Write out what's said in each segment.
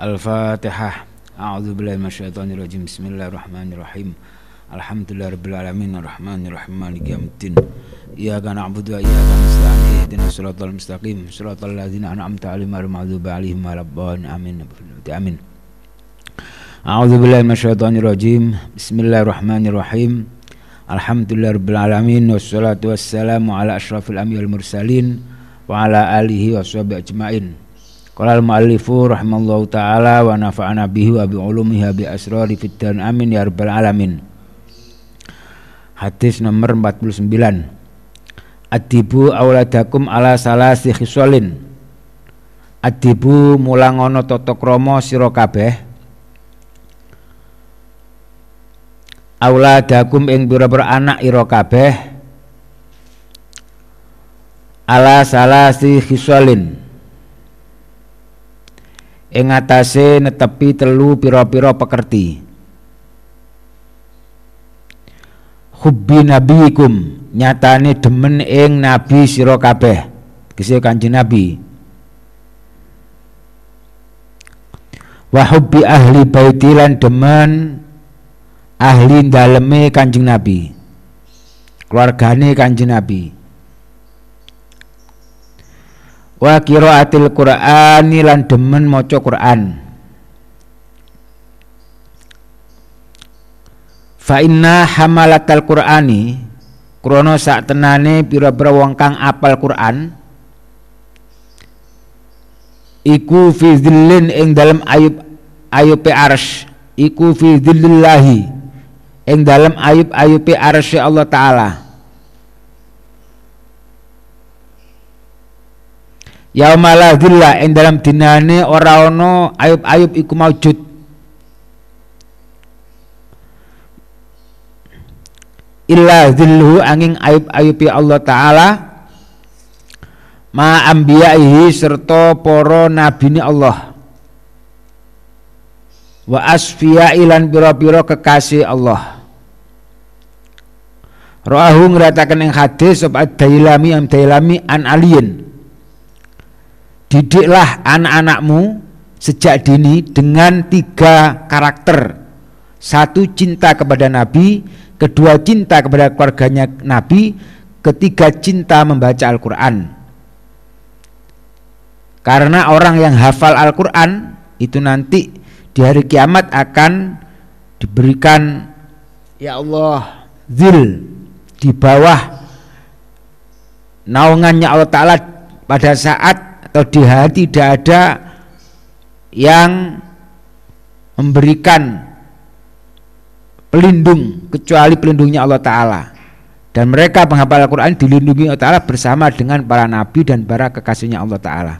Al-Fatihah. A'udzubillahi minasyaitonirrajim. Bismillahirrahmanirrahim. Alhamdulillahirabbil alamin arrahmanirrahim maliki yaumiddin. Iyyaka na'budu wa iyyaka nasta'in. Ihdinas siratal mustaqim. Siratal ladzina an'amta 'alaihim ghairil maghdubi 'alaihim waladdallin. Amin. Amin. A'udzubillahi minasyaitonirrajim. Bismillahirrahmanirrahim. Alhamdulillahirabbil alamin wassalatu wassalamu ala asyrafil anbiya'i wal mursalin wa ala alihi washabihi ajmain. Qala al-muallifu rahimallahu taala wa nafa'ana bihi wa bi ulumihi bi asrari fid dan amin ya rabbal alamin. Hadis nomor 49. Adibu auladakum ala salasi khisalin. Adibu mulangono tata krama sira kabeh auladakum ing pira-pira anak ira kabeh ala salasi khisalin ing atase netepi telu pira-pira pekerti hubbi nabiikum nyatane demen ing nabi sira kabeh gesih kanjeng nabi wa hubbi ahli baiti lan demen ahli daleme kanjeng nabi keluargane kanjeng nabi wa qiraatil qur'ani lan demen maca Qur'an fa inna hamalatal qur'ani krana sak tenane pira-pira wong kang apal Qur'an iku fi dzillin ing dalem ayub arsy iku fi dzillillahi ing dalam ayub-ayubi arsy Allah Ta'ala yauma la dzilla ing dalam dinane ora ana ayub-ayub iku maujud illa dzilluhu angin ayub-ayubi Allah Ta'ala ma anbiya'ihi serta para nabine Allah wa asfiya ilan pira-pira kekasih Allah. Rawahu ngratakan yang hadis sop ad-Dailami am Dailami an aliyin. Didiklah anak-anakmu sejak dini dengan tiga karakter. Satu, cinta kepada Nabi. Kedua, cinta kepada keluarganya Nabi. Ketiga, cinta membaca Al-Quran. Karena orang yang hafal Al-Quran itu nanti di hari kiamat akan diberikan ya Allah zil di bawah naungannya Allah Ta'ala pada saat atau di hari tidak ada yang memberikan pelindung kecuali pelindungnya Allah Ta'ala, dan mereka penghafal Al-Quran dilindungi Allah Ta'ala bersama dengan para nabi dan para kekasihnya Allah Ta'ala.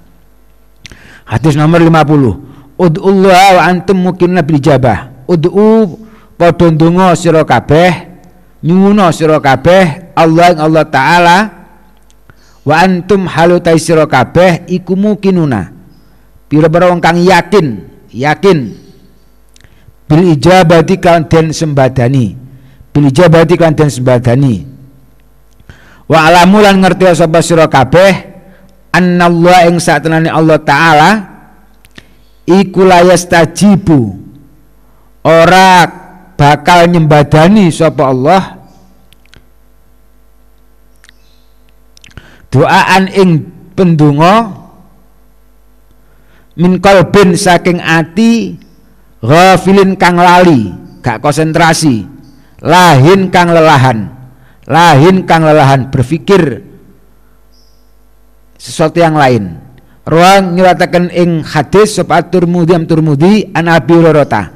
Hadis nomor 50. Ud'ullah wa antum muqinna bil jabah. Ud'u padha ndonga sira kabeh nyuwun sira kabeh Allah ing Allah Ta'ala wa antum halutai sira kabeh iku mukinuna pira-pira wong kang yakin bil ijabati kan den sembadani wa alamu lan ngerti sapa sira kabeh annallaha ing satenane Allah Ta'ala iku layastajibu ora bakal nyembadani sapa Allah doaan ing pendonga min qalbin saking ati ghafilin kang lali gak konsentrasi lahin kang lelahan berpikir sesuatu yang lain. Ruang nyuratakan ing hadis sapa Turmudi an Abi Hurairah.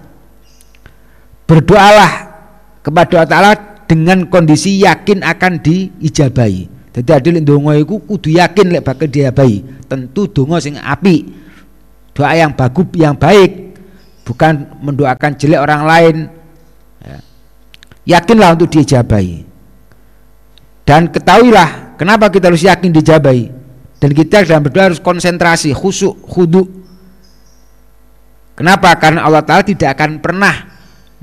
Berdoalah kepada Allah Ta'ala dengan kondisi yakin akan diijabahi. Jadi adil ndonga iku kudu yakin lek bakal diijabahi. Tentu donga sing apik, doa yang bagus, yang baik, bukan mendoakan jelek orang lain. Yakinlah untuk diijabahi. Dan ketahuilah kenapa kita harus yakin diijabahi. Dan kita dalam berdoa harus konsentrasi, khusyuk, khudu. Kenapa? Karena Allah Ta'ala tidak akan pernah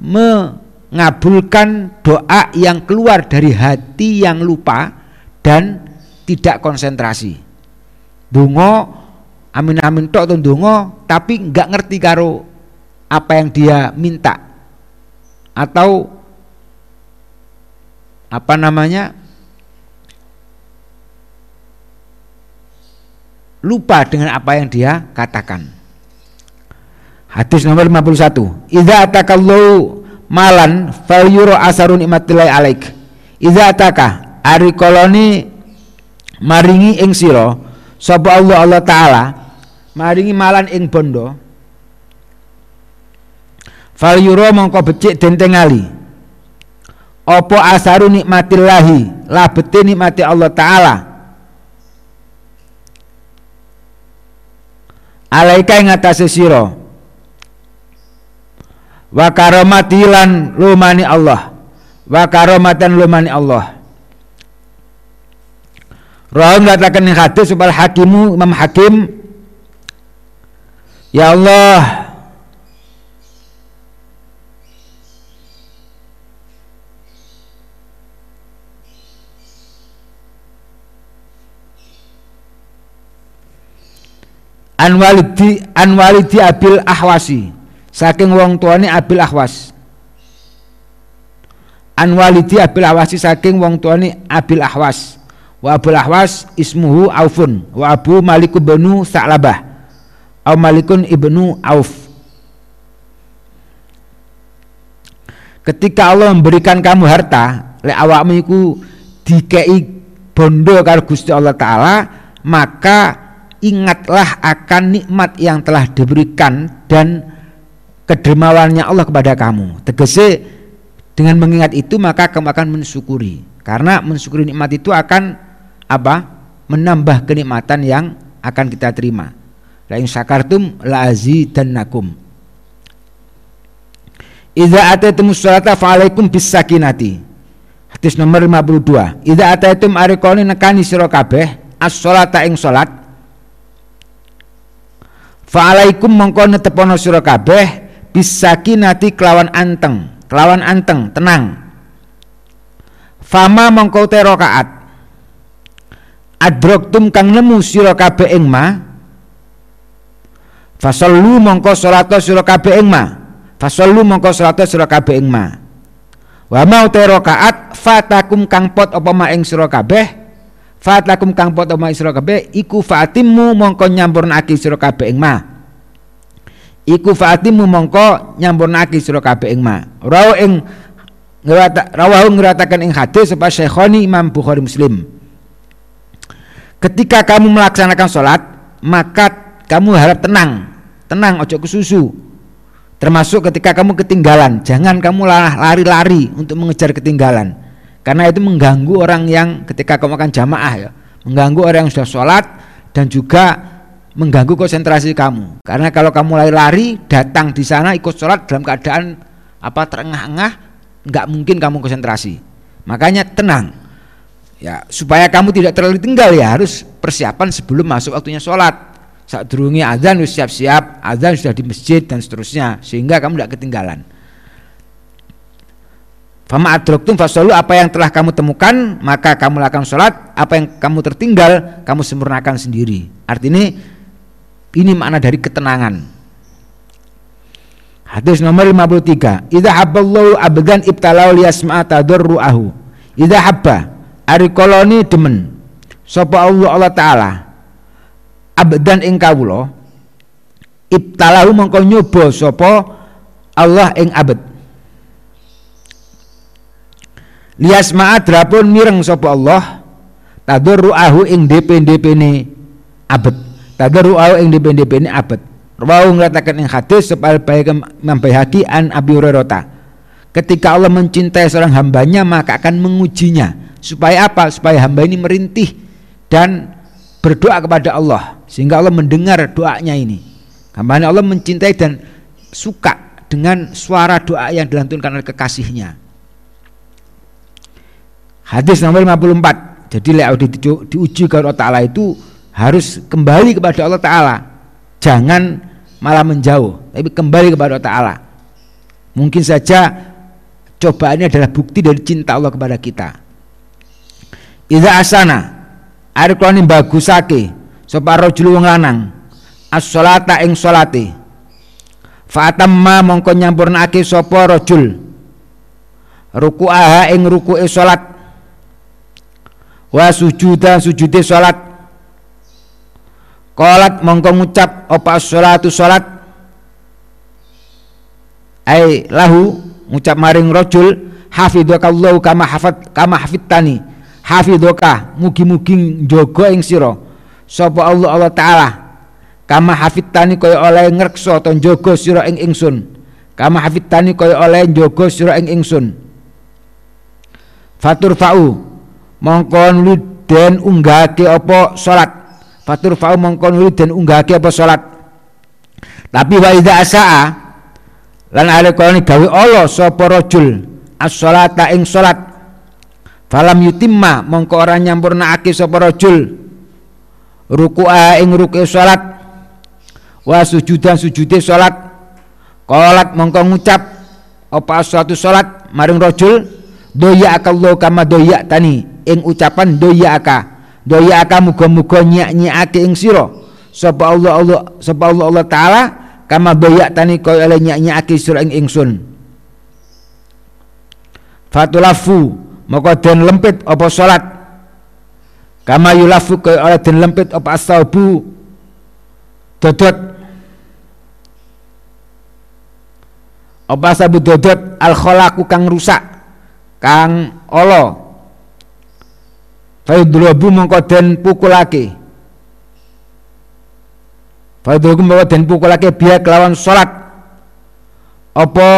mengabulkan doa yang keluar dari hati yang lupa dan tidak konsentrasi. Donga amin-amin tok tundungo tapi nggak ngerti karo apa yang dia minta atau apa namanya lupa dengan apa yang dia katakan. Hadis nomor 51. Idza atakallahu malan falyuru asarun imatillahi alaik. Idza ataka arikoloni maringi ing sira sapa Allah taala maringi malan ing bondo. Falyuru mongko becik denteng ali. Apa asaru nikmatillahi labete nikmati Allah taala. Alaika ing atase sira wa karomatilan lumani Allah wa karomatan lumani Allah. Rahim katakan yang hadis supaya hakimu Imam Hakim, ya Allah Anwalidi Abil Ahwasi, saking wong tuane Abil Ahwas. Anwalidi Abil Ahwasi saking wong tuane Abil Ahwas. Wa Abil Ahwas ismuhu Aufun wa Abu Malik ibnu Sa'labah au Malikun ibnu Auf. Ketika Allah memberikan kamu harta, lek awakmu iku dikei bondo karo Gusti Allah taala, maka ingatlah akan nikmat yang telah diberikan dan kedermawannya Allah kepada kamu. Tegese dengan mengingat itu maka kamu akan mensyukuri, karena mensyukuri nikmat itu akan apa? Menambah kenikmatan yang akan kita terima. La in syakartum la azidannakum. Idza ataytumus salata fa'alaikum bisakinati. Hadis nomor 52. Idza ataytum arikoni nekani sira kabeh as-salata ing salat fa'alaikum mongko netepono sira kabeh bisakinati kelawan anteng, tenang. Fama mongko te rakaat adroktum kang nemu sira kabeh ing ma fasallu mongko salata sira kabeh ing ma wa mau te rakaat fatakum kang pot apa ma ing sira kabeh iku fatimmu mongko nyampurnake sira kabeh ing ma. Rawahu ngratakan ing hadis sapa Syekhoni Imam Bukhari Muslim. Ketika kamu melaksanakan salat, maka kamu harap tenang. Tenang, ojo kesusu. Termasuk ketika kamu ketinggalan, jangan kamu lari-lari untuk mengejar ketinggalan. Karena itu mengganggu orang yang ketika kamu akan jamaah ya, mengganggu orang yang sudah sholat dan juga mengganggu konsentrasi kamu. Karena kalau kamu lari-lari datang di sana ikut sholat dalam keadaan apa terengah-engah, nggak mungkin kamu konsentrasi. Makanya tenang ya, supaya kamu tidak terlalu tinggal ya harus persiapan sebelum masuk waktunya sholat. Saat durungi azan harus siap-siap, azan sudah di masjid dan seterusnya sehingga kamu tidak ketinggalan. Fama adroktum fasallu, apa yang telah kamu temukan maka kamu lakukan sholat, apa yang kamu tertinggal kamu sempurnakan sendiri. Artinya ini makna dari ketenangan. Hadis nomor 53. Idza habballahu abdan ibtalau liyasma'a tadarruahu. Idza habba arikoloni demen sapa Allah taala abdan ing kawula ibtalahu mongko nyoba sapa Allah ing abad. Liyasma'a drapun mireng sapa Allah tadarruahu ing dpdpne abet. Rawu ngratakan ing hadis sapa Imam Baihaqi an Abi Hurairah. Ketika Allah mencintai seorang hambanya maka akan mengujinya. Supaya apa? Supaya hamba ini merintih dan berdoa kepada Allah sehingga Allah mendengar doanya ini. Hambanya Allah mencintai dan suka dengan suara doa yang dilantunkan oleh kekasihnya. Hadis nomor 54. Jadi lek diuji ke Allah Ta'ala itu harus kembali kepada Allah Ta'ala, jangan malah menjauh, tapi kembali kepada Allah Ta'ala. Mungkin saja cobaannya adalah bukti dari cinta Allah kepada kita. Idza asana arikloni bagusake sapa rajul wong lanang as-sholata ing sholati fa'atamma mongko nyampurnake sapa rajul ruku'aha ing ruku'e sholat wa sujuda sujude sholat qolat mongko ngucap apa as-sholatu sholat ai lahu ngucap maring rajul hafidhakallahu kama hafidtani hafidhaka mugi-mugi njogo ing sira sapa Allah taala kama hafidtani kaya oleh ngrekso ta njogo sira ing ingsun kama hafidtani kaya oleh njogo sira ing ingsun faturfa'u mongko nuliden unggahake apa salat faturfa'u mongko nuliden unggahake apa salat tapi wa idza asaa lan alekoni gawe Allah sapa rajul as-sholata ing salat falam yutimma mongko ora nyampurnakake sapa rajul ruku'a ing ruku'e salat wa sujudan sujude salat qolat mongko ngucap apa as-sholatu salat maring rajul doya'akallahu kama doya'tani ing ucapan doya'aka muga-muga nyak-nyakake ing sira sapa Allah taala kama doya'tani kaya oleh nyak-nyakake sira ing ingsun fatulafu moko den lempit apa salat kama yulafu kaya oleh den lempit apa asaubu dodot al kholaku kang rusak kang olo faidulabu moko den pukulake biar kelawan salat apa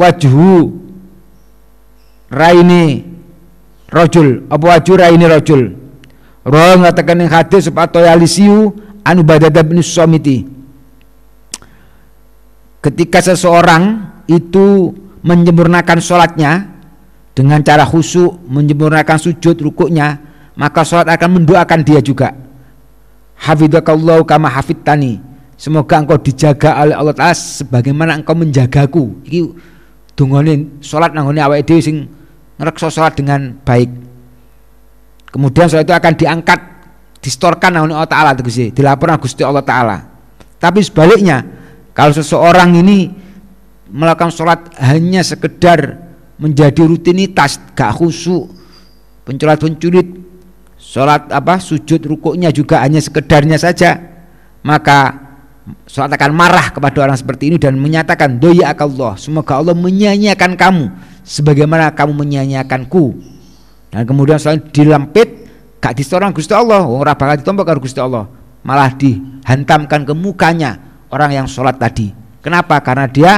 wajhu raine rojul apa wajura ini rojul roh ngatakan yang hadis sepatoya lisiu anu badada bin somiti ketika seseorang itu menyempurnakan sholatnya dengan cara khusyuk menyempurnakan sujud rukuknya maka sholat akan mendoakan dia juga hafidhakallahu kama hafidtani semoga engkau dijaga oleh Allah Ta'ala sebagaimana engkau menjagaku ini dungonin sholat nanggone awake dhewe sing ngrekso sholat dengan baik kemudian sholat itu akan diangkat distorkan oleh Allah Ta'ala dilaporkan Gusti Allah Ta'ala tapi sebaliknya kalau seseorang ini melakukan sholat hanya sekedar menjadi rutinitas gak khusyuk penculit sholat sujud rukuknya juga hanya sekedarnya saja maka sholat akan marah kepada orang seperti ini dan menyatakan doya'akallah semoga Allah menyanyiakan kamu sebagaimana kamu menyanyiakanku dan kemudian selain dilempit gak disorong Gusti Allah orang bakal ditompok karo Gusti Allah malah dihantamkan ke mukanya orang yang sholat tadi kenapa? Karena dia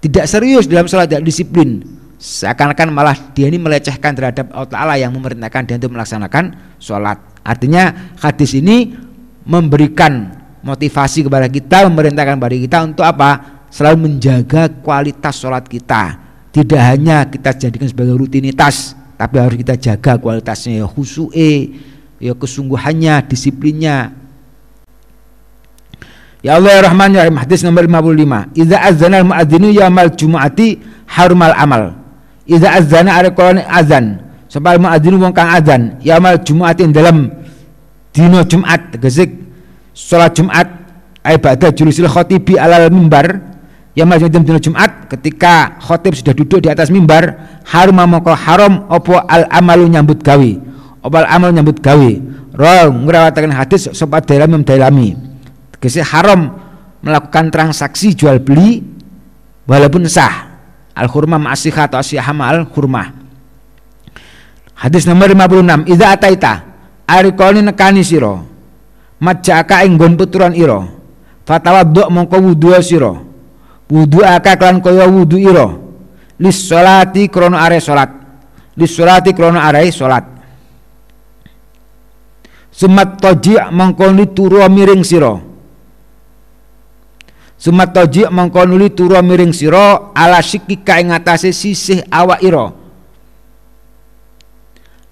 tidak serius dalam sholat tidak disiplin seakan-akan malah dia ini melecehkan terhadap Allah Ta'ala yang memerintahkan dia untuk melaksanakan sholat artinya hadis ini memberikan motivasi kepada kita memerintahkan kepada kita untuk apa? Selalu menjaga kualitas sholat kita tidak hanya kita jadikan sebagai rutinitas tapi harus kita jaga kualitasnya ya khusu'e ya kesungguhannya, disiplinnya ya Allah ya Rahman ya Rahim hadis nomor 55 idza azzana al-mu'adzinu yaumal jumu'ati harumal amal idza azzana al-qur'an azan sebab al-mu'adzinu wong kang azan yaumal jumu'ati dalam dino Jumat gesik sholat Jumat ibadah julusil khotibi alal mimbar yang masih jam Jumat ketika khotib sudah duduk di atas mimbar harma moko haram opo al amalu nyambut gawe opal amal nyambut gawe rong ngrawataken hadis sobat dalam kese haram melakukan transaksi jual beli walaupun sah al khurma ma'asihah atau asihama al khurma hadis nomor 56 idza ataita arikoni nekani siro majaka ing nggon puturan ira fatawaddu mongko wudu sira wudu aka kelan kaya wudu ira lis salati krono are salat sumat toji mongko nuli turu miring sira ala sikika ing atase sisih awak ira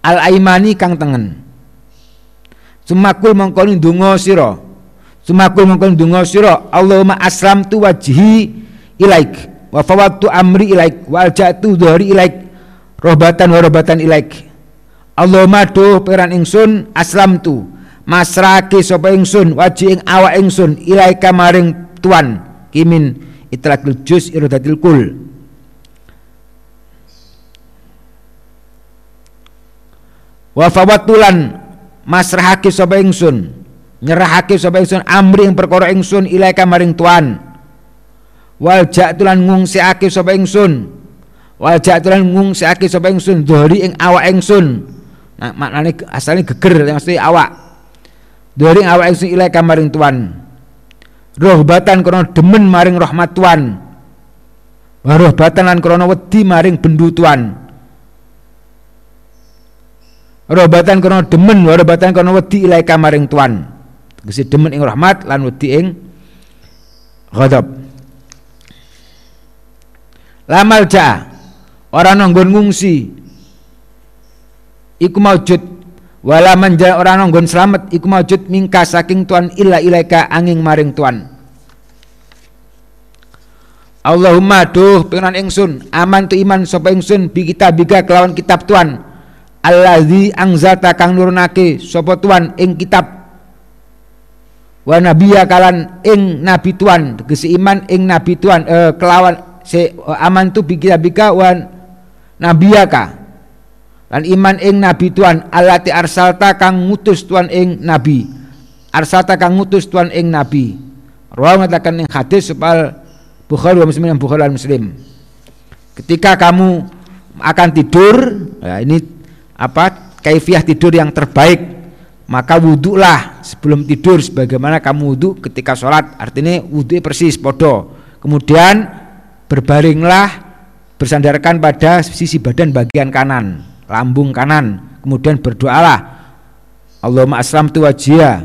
al aimani kang tengen sumakul mongkon ndonga sira Allahumma aslamtu wajhi ilaik wa fawadtu amri ilaik wa alja'tu dhuhri ilaik rohbatan wa rohbatan ilaik Allahumma duh peran ingsun aslamtu masraki sapa ingsun waji ing awak ingsun ilaika maring tuan kimin itlaqil juz iradatil kul wa fawatulan masrahaki sapa ingsun nyerahake sapa ingsun amri ing perkara ingsun ilaika maring tuan wal ja'tulan ngungsiake sapa ingsun dhuhri ing awak ingsun. Nah, maknanya asalnya geger, maksudnya awak dhuhri ing awak ingsun ilaika maring tuan rohbatan krono demen maring rahmat tuan rohbatan lan krono wedi maring bendu tuan rohbatan krono demen rohbatan krono wedi ilaika maring tuan tegese demen ing rahmat lan wedi ing ghadab lamal ja orang nonggon ngungsi iku maujud wala manja orang nonggon selamat iku maujud mingka saking tuan illa ilaika angin maring tuan Allahumma duh pengenan ingsun aman tu iman sapa ingsun bi kitabika kelawan kitab tuan allazi angzata kang nurunake sapa tuan ing kitab wa nabiya kalan ing nabi tuan tegese iman ing nabi tuan kelawan se aman tu bi kitabika wa nabiyaka lan iman ing nabi tuan allati arsalta kang ngutus tuan ing nabi Rawi mengatakan yang hadis soal Bukhari wa Muslim dan ketika kamu akan tidur ya ini apa kaifiah tidur yang terbaik maka wudhulah sebelum tidur sebagaimana kamu wudhu ketika sholat artinya wudhu persis podo kemudian berbaringlah bersandarkan pada sisi badan bagian kanan lambung kanan kemudian berdoalah Allahumma aslamtu wajhiya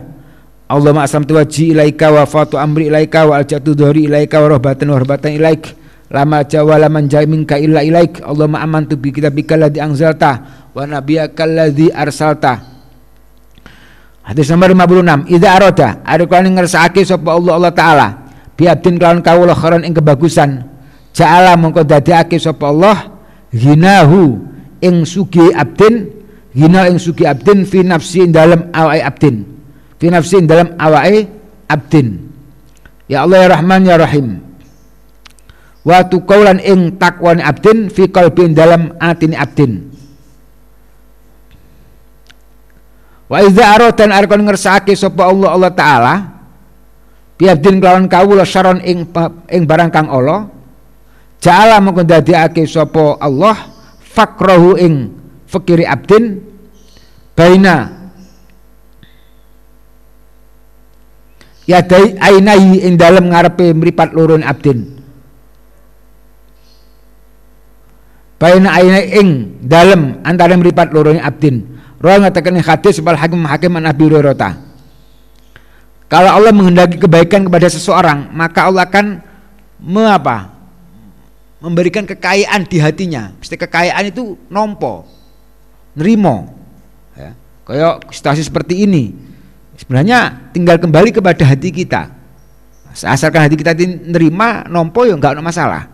Allahumma aslamtu wajhi ilaika wa fatu amri ilaika wa alja'tu dhuhri ilaika wa rahbatan ilaik lama jawa laman jaiminka illa ilaik Allahumma amantu bi kitabika alladhi anzalta wa nabiyaka alladhi arsalta. Hadis nomor 56 idza arada arikane ngersakake sapa Allah Allah taala biadin kelawan kawula khairan ing kebagusan ja'ala mongko dadekake sapa Allah ghinahu ing sugi abdin gina ing sugi abdin fi nafsi dalam awai abdin fi nafsi dalam awai abdin ya Allah ya Rahman ya Rahim wa tuqaulan ing takwani abdin fi qalbin dalam atini abdin wa idza aratan arkon ngersakake sapa Allah Allah taala bi abdin kelawan kawula syaron ing barang kang Allah ja'ala mongko dadekake sapa Allah fakrohu ing fakiri abdin baina yadai ainai ing dalem ngarepe mripat lurun abdin baina ainai ing dalem antara mripat lurun abdin roh ngatakan hadis sebal hakim Nabi Rorota kalau Allah menghendaki kebaikan kepada seseorang maka Allah akan memberikan kekayaan di hatinya. Mesti kekayaan itu nompo, nerimo. Ya. Kayak situasi seperti ini, sebenarnya tinggal kembali kepada hati kita. Asalkan hati kita nerima, nompo ya nggak ada masalah.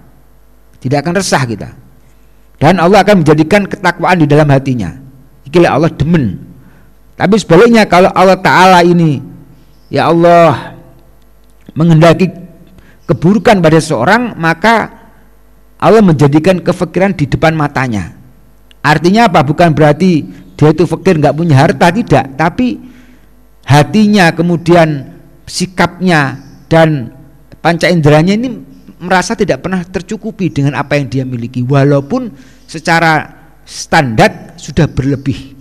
Tidak akan resah kita. Dan Allah akan menjadikan ketakwaan di dalam hatinya. Ikilah Allah demen. Tapi sebaliknya kalau Allah Ta'ala ini, ya Allah menghendaki keburukan pada seorang, maka Allah menjadikan kefakiran di depan matanya. Artinya apa? Bukan berarti dia itu fakir nggak punya harta, tidak. Tapi hatinya kemudian sikapnya dan panca inderanya ini merasa tidak pernah tercukupi dengan apa yang dia miliki. Walaupun secara standar sudah berlebih.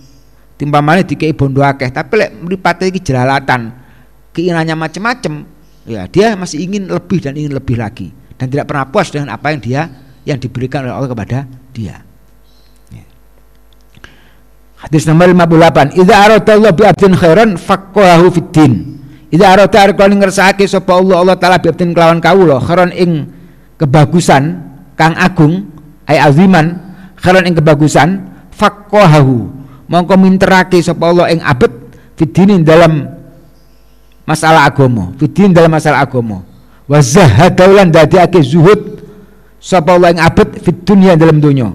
Timpamane dikei bondo akeh, tapi lek mripate iki jelalatan, keinginannya macam-macam, ya dia masih ingin lebih dan ingin lebih lagi dan tidak pernah puas dengan apa yang dia yang diberikan oleh Allah kepada dia. Hadis nomor 58. Idza arada Allah bi abdin khairan faqahu fid din. Idza arada arqan ngersakake sapa Allah Allah taala bi abdin kelawan kawula khairan ing kebagusan kang agung ai aziman khairan ing kebagusan faqahu mongko minterake sapa Allah ing abet fid din dalam masalah agama. Wa zahadaulan dadekake zuhud sapa Allah ing abet fid dunya dalam dunya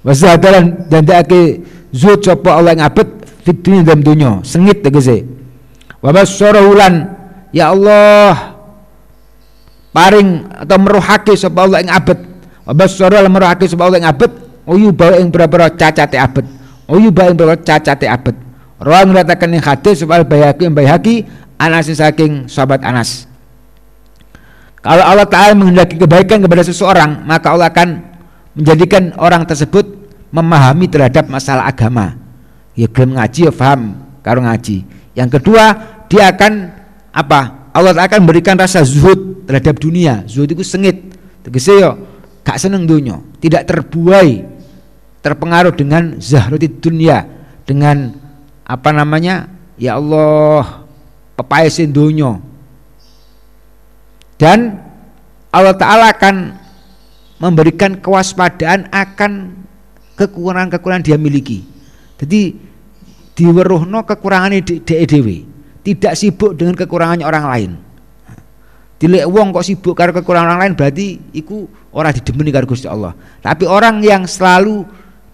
wa zahadaulan dadekake zuhud sapa Allah ing abet fid dunya dalam dunya sengit tegese Wabasyarahu lan ya Allah paring atau meruhake sapa Allah ing abet. Wabasyarahu lan meruhake sapa Allah ing abet. Uyuba ing boro-boro cacate abet. Uyuba ing boro cacate abet. Rawan ratakan ing hadis sapa Al-Baihaqi Anas saking sahabat Anas. Kalau Allah Ta'ala menghendaki kebaikan kepada seseorang, maka Allah akan menjadikan orang tersebut memahami terhadap masalah agama. Ya gelem ngaji ya paham karo ngaji. Yang kedua, dia akan Allah Ta'ala akan memberikan rasa zuhud terhadap dunia. Zuhud itu sengit, tegese yo gak seneng dunia, tidak terbuai, terpengaruh dengan zahrati dunia, dengan ya Allah pepaesin dunia. Dan Allah Ta'ala akan memberikan kewaspadaan akan kekurangan-kekurangan dia miliki. Jadi diweruhno kekurangannya dhewe, tidak sibuk dengan kekurangannya orang lain. Dilek wong kok sibuk karo kekurangan orang lain berarti iku orang didemeni karo Gusti Allah. Tapi orang yang selalu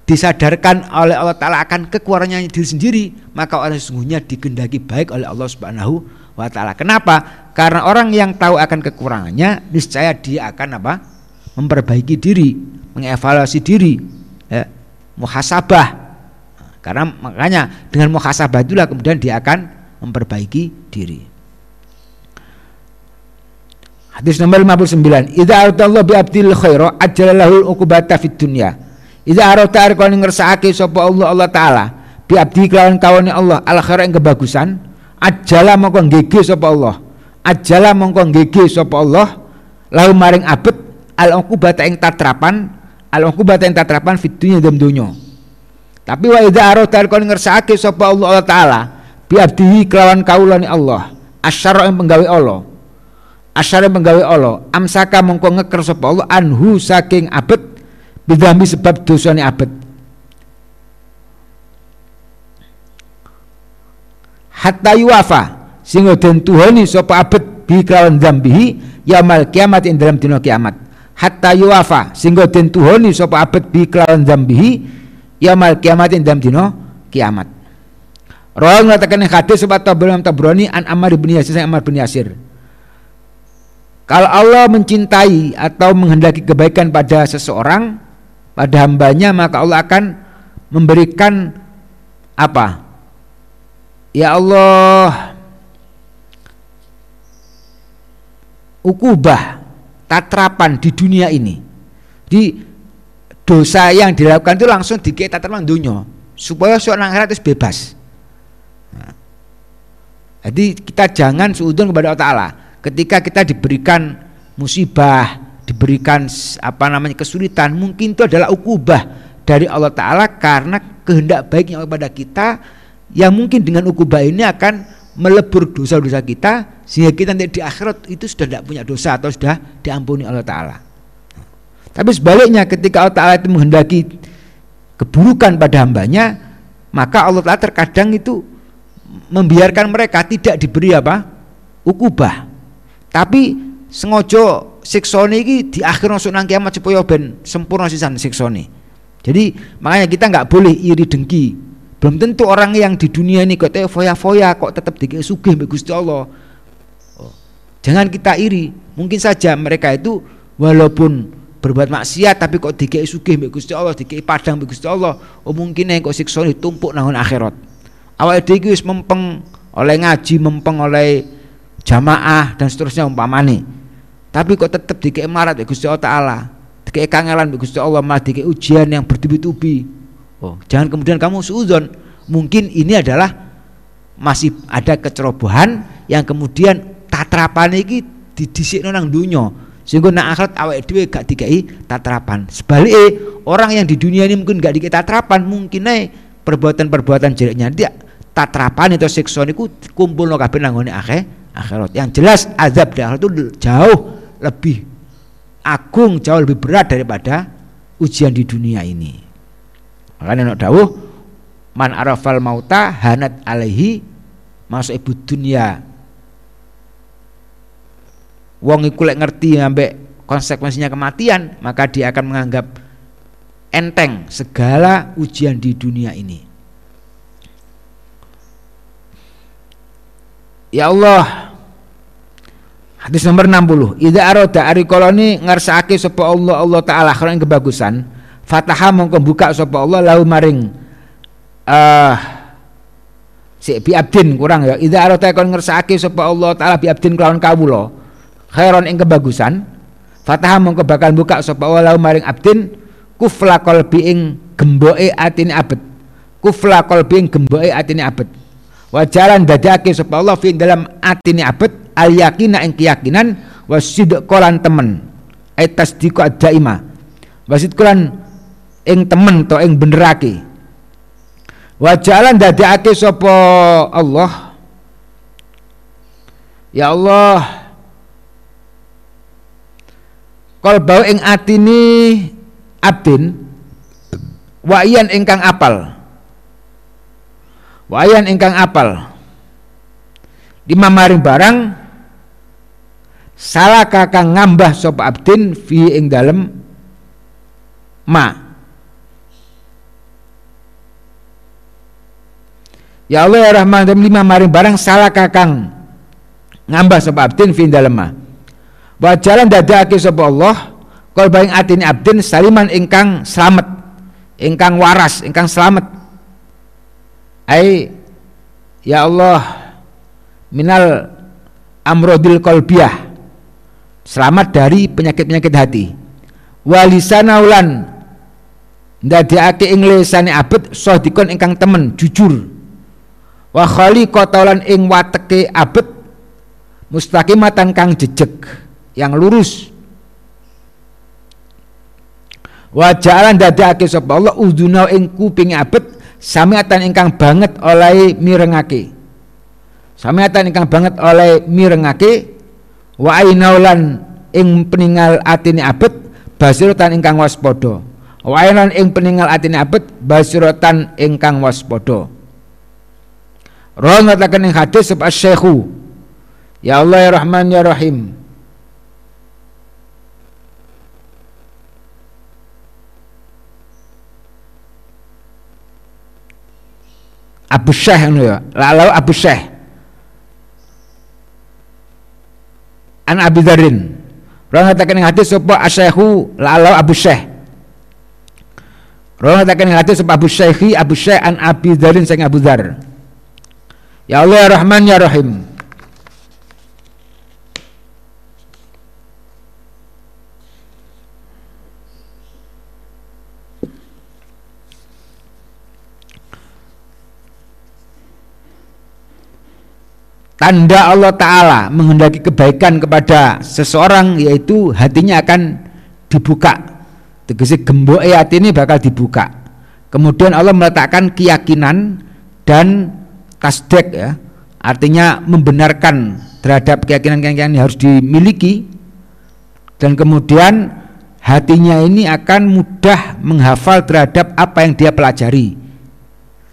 disadarkan oleh Allah Ta'ala akan kekurangannya diri sendiri, maka orang sesungguhnya dikendaki baik oleh Allah Subhanahu wa Ta'ala. Kenapa? Karena orang yang tahu akan kekurangannya, niscaya dia akan memperbaiki diri, mengevaluasi diri, muhasabah. Karena makanya dengan muhasabah itulah kemudian dia akan memperbaiki diri. Hadis nomor 59. Idza aradallahu bi abdil khaira ajjalallahu uqubata fid dunya. Idza arada arqan ngersakake sapa Allah Ta'ala bi abdi kelawan kawane Allah al khaira ing kebagusan, ajjala mongko nggege sapa Allah. Ajala mongko nggege sapa Allah lahu maring abet al-uqubata ing tatrapan fit dunya dalam dunya. Tapi wa idza arada kon ngersakake sapa Allah Ta'ala bi abdihi kelawan kaulane Allah asyara ing penggawe Allah amsaka mongko ngeker sapa Allah anhu saking abet bidami sebab dosane abet hatta yuwafa sehingga dan Tuhani sopa abad bi kelawan zambihi yamal kiamat yang dalam dino kiamat hatta yuwafa sehingga dan Tuhani sopa abad bi kelawan zambihi yamal kiamat yang dalam dino kiamat. Roh mengatakan yang hadis sobat Tabrani an Ammar bin Yasir kalau Allah mencintai atau menghendaki kebaikan pada seseorang, pada hambanya, maka Allah akan memberikan ya Allah ukubah tatrapan di dunia ini. Di dosa yang dilakukan itu langsung dikei tatrapan dunia supaya seorang akhirat itu bebas. Jadi kita jangan suudzon kepada Allah Ta'ala ketika kita diberikan musibah, diberikan kesulitan, mungkin itu adalah ukubah dari Allah Ta'ala karena kehendak baiknya kepada kita yang mungkin dengan ukubah ini akan melebur dosa-dosa kita sehingga kita nanti di akhirat itu sudah tidak punya dosa atau sudah diampuni Allah Ta'ala. Tapi sebaliknya ketika Allah Ta'ala itu menghendaki keburukan pada hambanya, maka Allah Ta'ala terkadang itu membiarkan mereka tidak diberi ukubah, tapi sengojo siksone ini di akhir nang kiamat supaya ben sempurna sisan siksone. Jadi makanya kita nggak boleh iri dengki. Belum tentu orang yang di dunia ini kok foya-foya kok tetap dikei sugih mbek Gusti Allah. Jangan kita iri. Mungkin saja mereka itu walaupun berbuat maksiat tapi kok dikei sugih mbek Gusti Allah, dikei padang mbek Gusti Allah. Oh mungkin nek kok siksane tumpuk nang akhirat. Awake dhewe iki wis mempeng oleh ngaji, mempeng oleh jamaah dan seterusnya umpamane. Tapi kok tetap dikei marat mbek Gusti Allah Ta'ala. Dikei kangelan mbek Gusti Allah, malah dikei ujian yang bertubi-tubi. Oh, jangan kemudian kamu suudzon. Mungkin ini adalah masih ada kecerobohan yang kemudian tatrapan ini didisikno nang dunya sehingga nang akhirat awake dhewe gak dikai tatrapan. Sebaliknya orang yang di dunia ini mungkin gak dikai tatrapan, mungkin ae perbuatan-perbuatan jeleknya dia tatrapan atau siksa niku kumpulno kabeh nang ngene akhirat. Yang jelas azab di akhirat itu jauh lebih agung, jauh lebih berat daripada ujian di dunia ini. Makanya nak dawuh man arafal mauta hanat alaihi masuk ibu dunia. Wong iku lek ngerti sampai konsekuensinya kematian, maka dia akan menganggap enteng segala ujian di dunia ini. Ya Allah. Hadis nomor 60. Idza arada arikoloni ngersakake sapa Allah taala karo kebagusan, fataha mongko buka sapa Allah lahu maring bi abdin kurang ya. Idza arada kon ngersakake sapa Allah taala bi abdin kelawan kawula khairon ing kebagusan, fataha mongko bakal buka sapa Allah lahu maring abdin kufla qalbi ing gemboke atine abet. Kufla qalbi ing gemboke atine abet. Wajaran dadake sapa Allah fi dalam atine abet al yakina ing keyakinan wasidq kolan temen ay tasdiq ad-daima wasidq kolan ing temen to ing benerake wajalan dadekake sapa Allah ya Allah kalbau ing atini abdin wayan ingkang apal lima maring barang salah kakang ngambah sop abdin fi ing dalem ma ya Allah ya Rahman lima maring barang salah kakang ngambah sop abdin fi ing dalem ma wajalan dadake sop Allah kalba ing atini abdin saliman ingkang selamat ingkang waras ingkang selamat ay ya Allah minal amrodil kolbiah selamat dari penyakit-penyakit hati. Walisanaulan ndadekake ing lisane abet sodikon ingkang temen jujur. Wa khaliqatan ing wateke abet mustaqimatan kang jejeg yang lurus. Wa ja'alan ndadekake sapa Allah uduna ing kuping abet samiatan ingkang banget oleh mirengake. Samiatan ingkang banget oleh mirengake wa ainaulan ing peningal atine abet basiratan ingkang waspada wa ainan ing peningal atine abet basiratan ingkang waspada rawat laken ing hadis sebab syekhu ya Allah ya Rahman ya Rahim Abu Syekh ya lalu Abu Syekh an Abi Dzarin rawuh ngatakan ing hadis sapa asyaikhu lalau Abu Syekh rawuh ngatakan ing hadis sapa Abu Syekhi Abu Syekh an Abi Dzarin sing Abu Dzar ya Allah ya Rahman ya Rahim tanda Allah Ta'ala menghendaki kebaikan kepada seseorang yaitu hatinya akan dibuka tegese gemboke hati ini bakal dibuka kemudian Allah meletakkan keyakinan dan tasdik ya artinya membenarkan terhadap keyakinan-keyakinan yang harus dimiliki dan kemudian hatinya ini akan mudah menghafal terhadap apa yang dia pelajari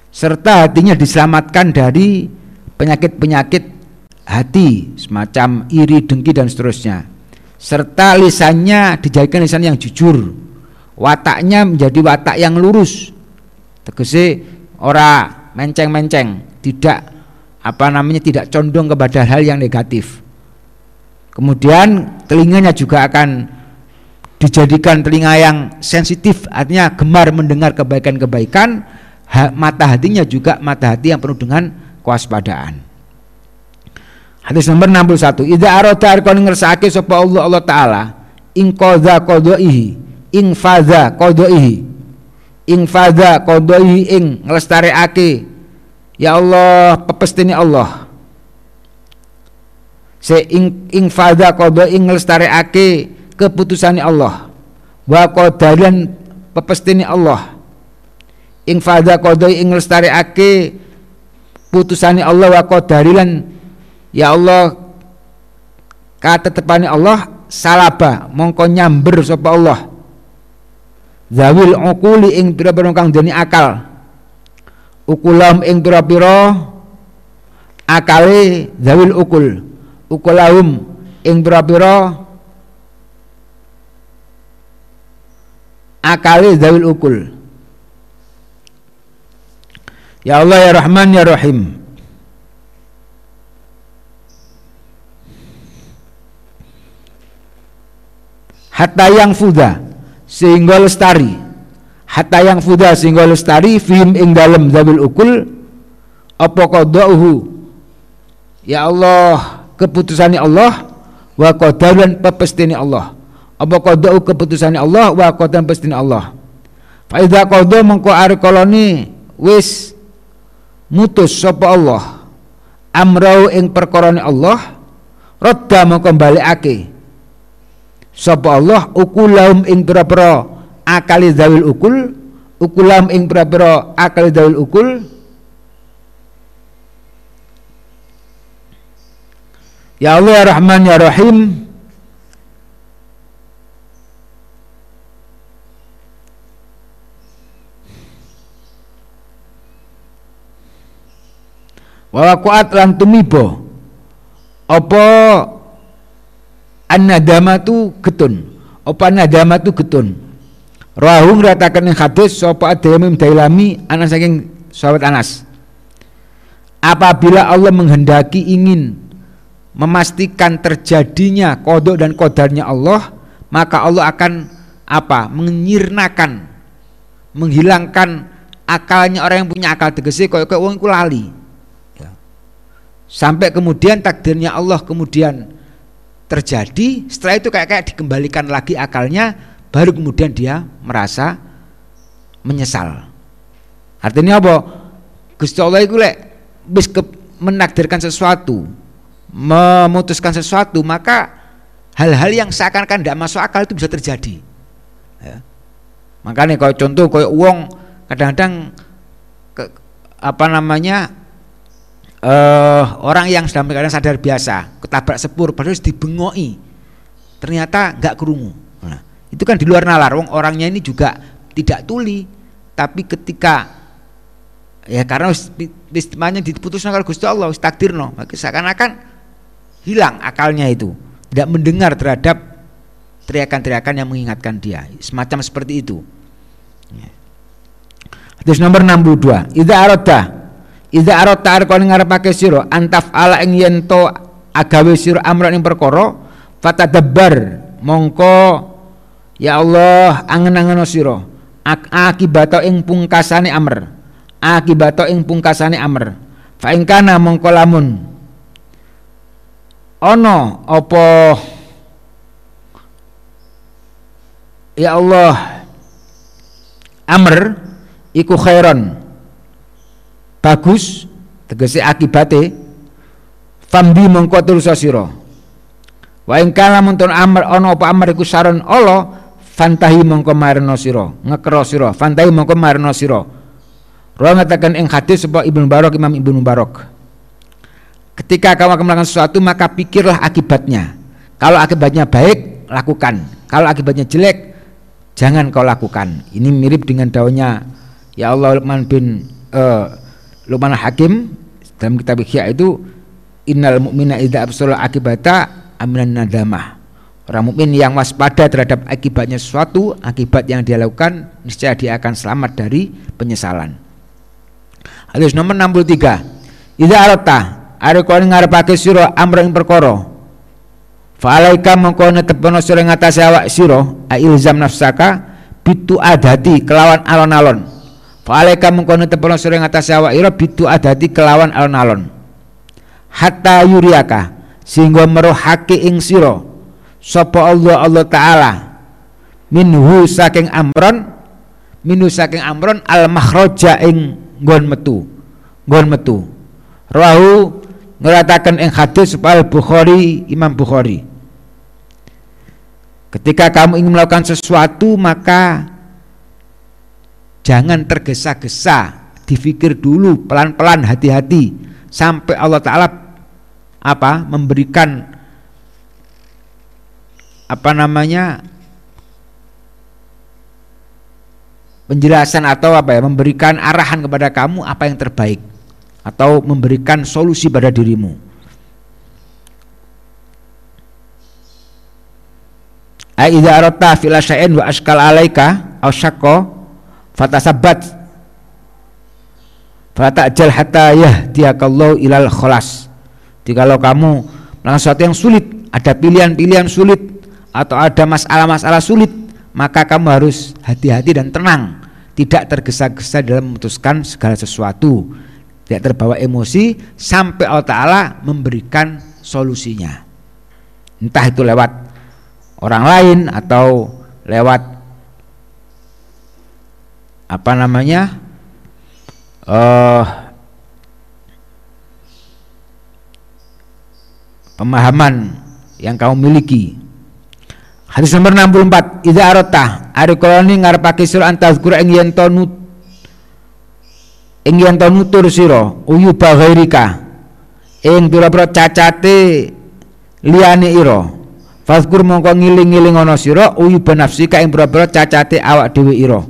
serta hatinya diselamatkan dari penyakit-penyakit hati semacam iri, dengki dan seterusnya serta lisannya dijadikan lisan yang jujur wataknya menjadi watak yang lurus tegese ora menceng-menceng tidak tidak condong kepada hal yang negatif kemudian telinganya juga akan dijadikan telinga yang sensitif artinya gemar mendengar kebaikan-kebaikan mata hatinya juga mata hati yang penuh dengan kewaspadaan. Hadis nomor 61. Idza arada arkan ngersake sapa Allah taala ing qadza qadaihi ing fadza qadaihi ing fadza qadaihi ing nglestarekake ya Allah pepestine Allah se ing fadza qadai ing nglestarekake keputusane Allah wa qadaran pepestine Allah ing fadza qadai ing nglestarekake putusane Allah wa qadarilan ya Allah katetepane Allah salaba mongko nyamber sapa Allah zawil uquli ing pira-pira kang dene akal ukulam ing pira-pira akale zawil ukul ukulahum ing pira-pira akale zawil ukul ya Allah ya Rahman ya Rahim hatta yang fuda sehingga lestari, hatta yang fuda sehingga lestari fihim ing dalem zabil ukul apa qadauhu, ya Allah keputusannya Allah, wa qadaran pepestine Allah, apa qadau keputusannya Allah, wa qadaran pepestine Allah. Fa idza qada mengko arqalani wis mutus sapa Allah amrau ing perkarane Allah, radda mengko balekake sapa Allah ukulahum ing pira-pira akali zawil ukul, ukulam ing pira-pira akali zawil ukul, ya Allah ya Rahman ya Rahim, wawakuat lan tumibo apa an-nadamatu getun, apa an-nadamatu getun. Rahung ratakan yang hadis sopa adayamim dailami anas saking sahabat Anas, apabila Allah menghendaki ingin memastikan terjadinya qada dan qadarnya Allah, maka Allah akan apa? Menyirnakan, menghilangkan akalnya orang yang punya akal, tegese kaya wong iku lali ya. Sampai kemudian takdirnya Allah kemudian terjadi, setelah itu kayak dikembalikan lagi akalnya, baru kemudian dia merasa menyesal. Artinya apa? Gusti Allah iku lek wis menakdirkan sesuatu, memutuskan sesuatu, maka hal-hal yang seakan-akan tidak masuk akal itu bisa terjadi ya. Makanya kalau contoh kayak uang kadang-kadang orang yang sedang kadang sadar biasa ketabrak sepur padahal dibengoi ternyata nggak kerungu. Nah, itu kan di luar nalar, orangnya ini juga tidak tuli, tapi ketika ya karena istimanya diputuskan kalau Gusti Allah takdirno, maka seakan-akan hilang akalnya itu, tidak mendengar terhadap teriakan-teriakan yang mengingatkan dia, semacam seperti itu. Hadis nomor 62. Idza arata arqan ngarepaké sira antaf ala ing yento agawe sira amran ing perkara fatadabbar mongko ya Allah angen-angeno sira akibato ing pungkasane amr, akibato ing pungkasane amr. Fa ing kana mongko lamun ana apa ya Allah amr iku khairon bagus tegese akibate fambi mongko tulus sira. Wa ing kana lamun ton amr ana apa amr iku saron Allah fantahi mongko marno sira, ngekro sira, fantahi mongko marno sira. Rawi ngatakan ing hadis sebab Ibnu Mubarak, Imam Ibnu Mubarak, ketika kamu akan melakukan sesuatu maka pikirlah akibatnya. Kalau akibatnya baik, lakukan. Kalau akibatnya jelek, jangan kau lakukan. Ini mirip dengan dawuhnya ya Allah Luqman Hakim dalam kitab Ihya itu, innal mu'mina idza absala akibata aminan nadamah. Orang mukmin yang waspada terhadap akibatnya sesuatu, akibat yang dia lakukan, niscaya dia akan selamat dari penyesalan. Hadis nomor 63. Idza arata arqan ngarepake sira amran ing perkara. Fa alaika mongko netepno sira ngatasi awak sira ailzam nafsaka bitu adati kelawan alon-alon. Fa alaika mongko netepno sira ngatasi awak ira bitu adati kelawan alon-alon. Hatta yuriaka sehingga merohake ing sira sapa Allah Ta'ala minhu saking amron, minhu saking amron al makhraja ing nggon metu. Rahu ngratakan ing hadis al Bukhari, Imam Bukhari, ketika kamu ingin melakukan sesuatu maka jangan tergesa-gesa, difikir dulu pelan-pelan, hati-hati sampai Allah Ta'ala memberikan penjelasan atau memberikan arahan kepada kamu apa yang terbaik atau memberikan solusi pada dirimu. Idza arata fil syai'in wa askal alaika aw syaqqa fatasabbat fatajal hatta yahdiyakallahu ilal khalas. Jikalau kamu melakukan sesuatu yang sulit, ada pilihan-pilihan sulit, atau ada masalah-masalah sulit, maka kamu harus hati-hati dan tenang, tidak tergesa-gesa dalam memutuskan segala sesuatu, tidak terbawa emosi, sampai Allah Ta'ala memberikan solusinya, entah itu lewat orang lain atau lewat apa namanya pemahaman yang kamu miliki. Hadis nomor 64, idza arata ari koloni ngarepake sira antazkur ing yen to nutur sira uyu baghairika ing pira-pira cacate liyane ira fazkur mongko ngiling-ngiling ana sira uyu banafsika ing pira-pira cacate awak dhewe ira.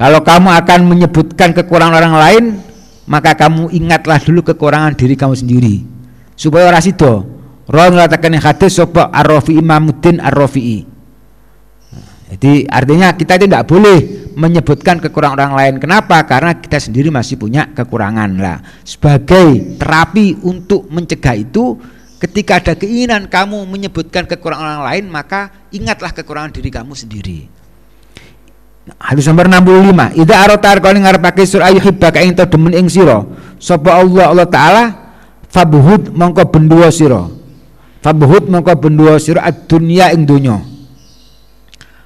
Kalau kamu akan menyebutkan kekurangan orang lain, maka kamu ingatlah dulu kekurangan diri kamu sendiri, supaya ora sida. Rawi mengatakan hadis sapa Ar-Rafi Imamuddin Ar-Rafi'i. Jadi artinya kita itu tidak boleh menyebutkan kekurangan orang lain. Kenapa? Karena kita sendiri masih punya kekurangan lah. Sebagai terapi untuk mencegah itu, ketika ada keinginan kamu menyebutkan kekurangan orang lain, maka ingatlah kekurangan diri kamu sendiri. Hadis nomor 65, idza arata arqani ngarepake sur ayu hibaka ing to demen ing sira sapa Allah Ta'ala fabuhud mongko benduwa sira ad-dunya ing donya.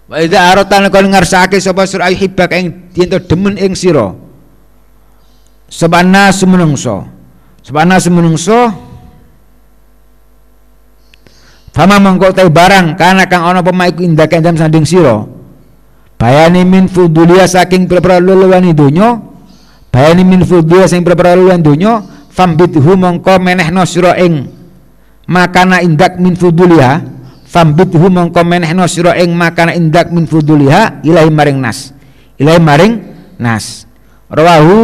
Wa idza arata arqani ngarsake sapa sur ayu hibaka ing yen to demen ing sira sabana sumenungso fama mongko te barang kana kang ana pemaiku indak endam sanding sira bayani min fudulia saking pira-pira luluan dunya fambithu mongko menehno sira ing makana indak min fudulia ilahi maring nas rawahu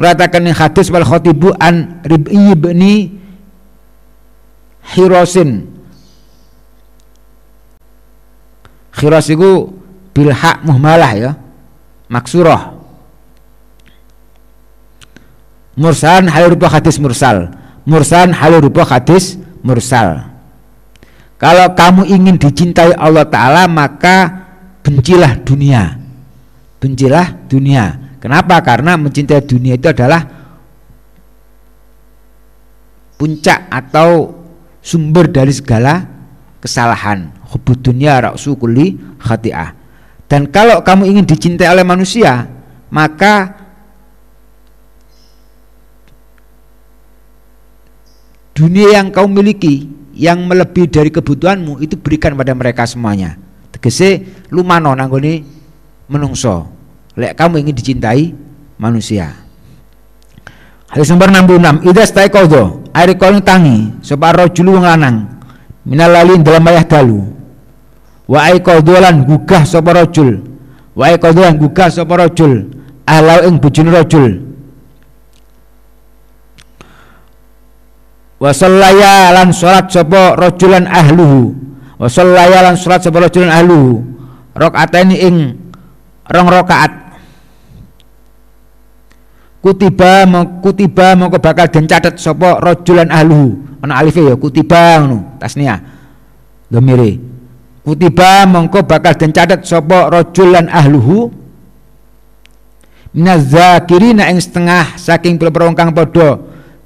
ratakan hadis wal khatibu an Rib'i ibni Khirasin. Khiras iku bilhak muhmalah ya, maksurah. Mursalan hal rupa hadis mursal. Kalau kamu ingin dicintai Allah Ta'ala, maka bencilah dunia. Kenapa? Karena mencintai dunia itu adalah puncak atau sumber dari segala kesalahan. Hubbud dunya ra'su kulli khati'ah. Dan kalau kamu ingin dicintai oleh manusia, maka dunia yang kamu miliki yang melebihi dari kebutuhanmu itu berikan pada mereka semuanya. Tegese lumano nanggone menungso lek kamu ingin dicintai manusia. Hadis nomor 66, idza staiqadha ari kono tangi sapa rajul wong lanang minal lali dalam ayah dalu wae kodolan gugah sapa rajul ahlau ing bojone rajul wasallaya lan salat sapa rajulan ahluhu rakaatane ing rong rakaat kutiba mongko bakal den catet sapa rajulan ahluhu ana alife ya kutiba ngono tasniah dhamire kutiba mongko bakal den catet sapa rajul lan ahluhu minazakirina ing setengah saking pira-pira wong kang padha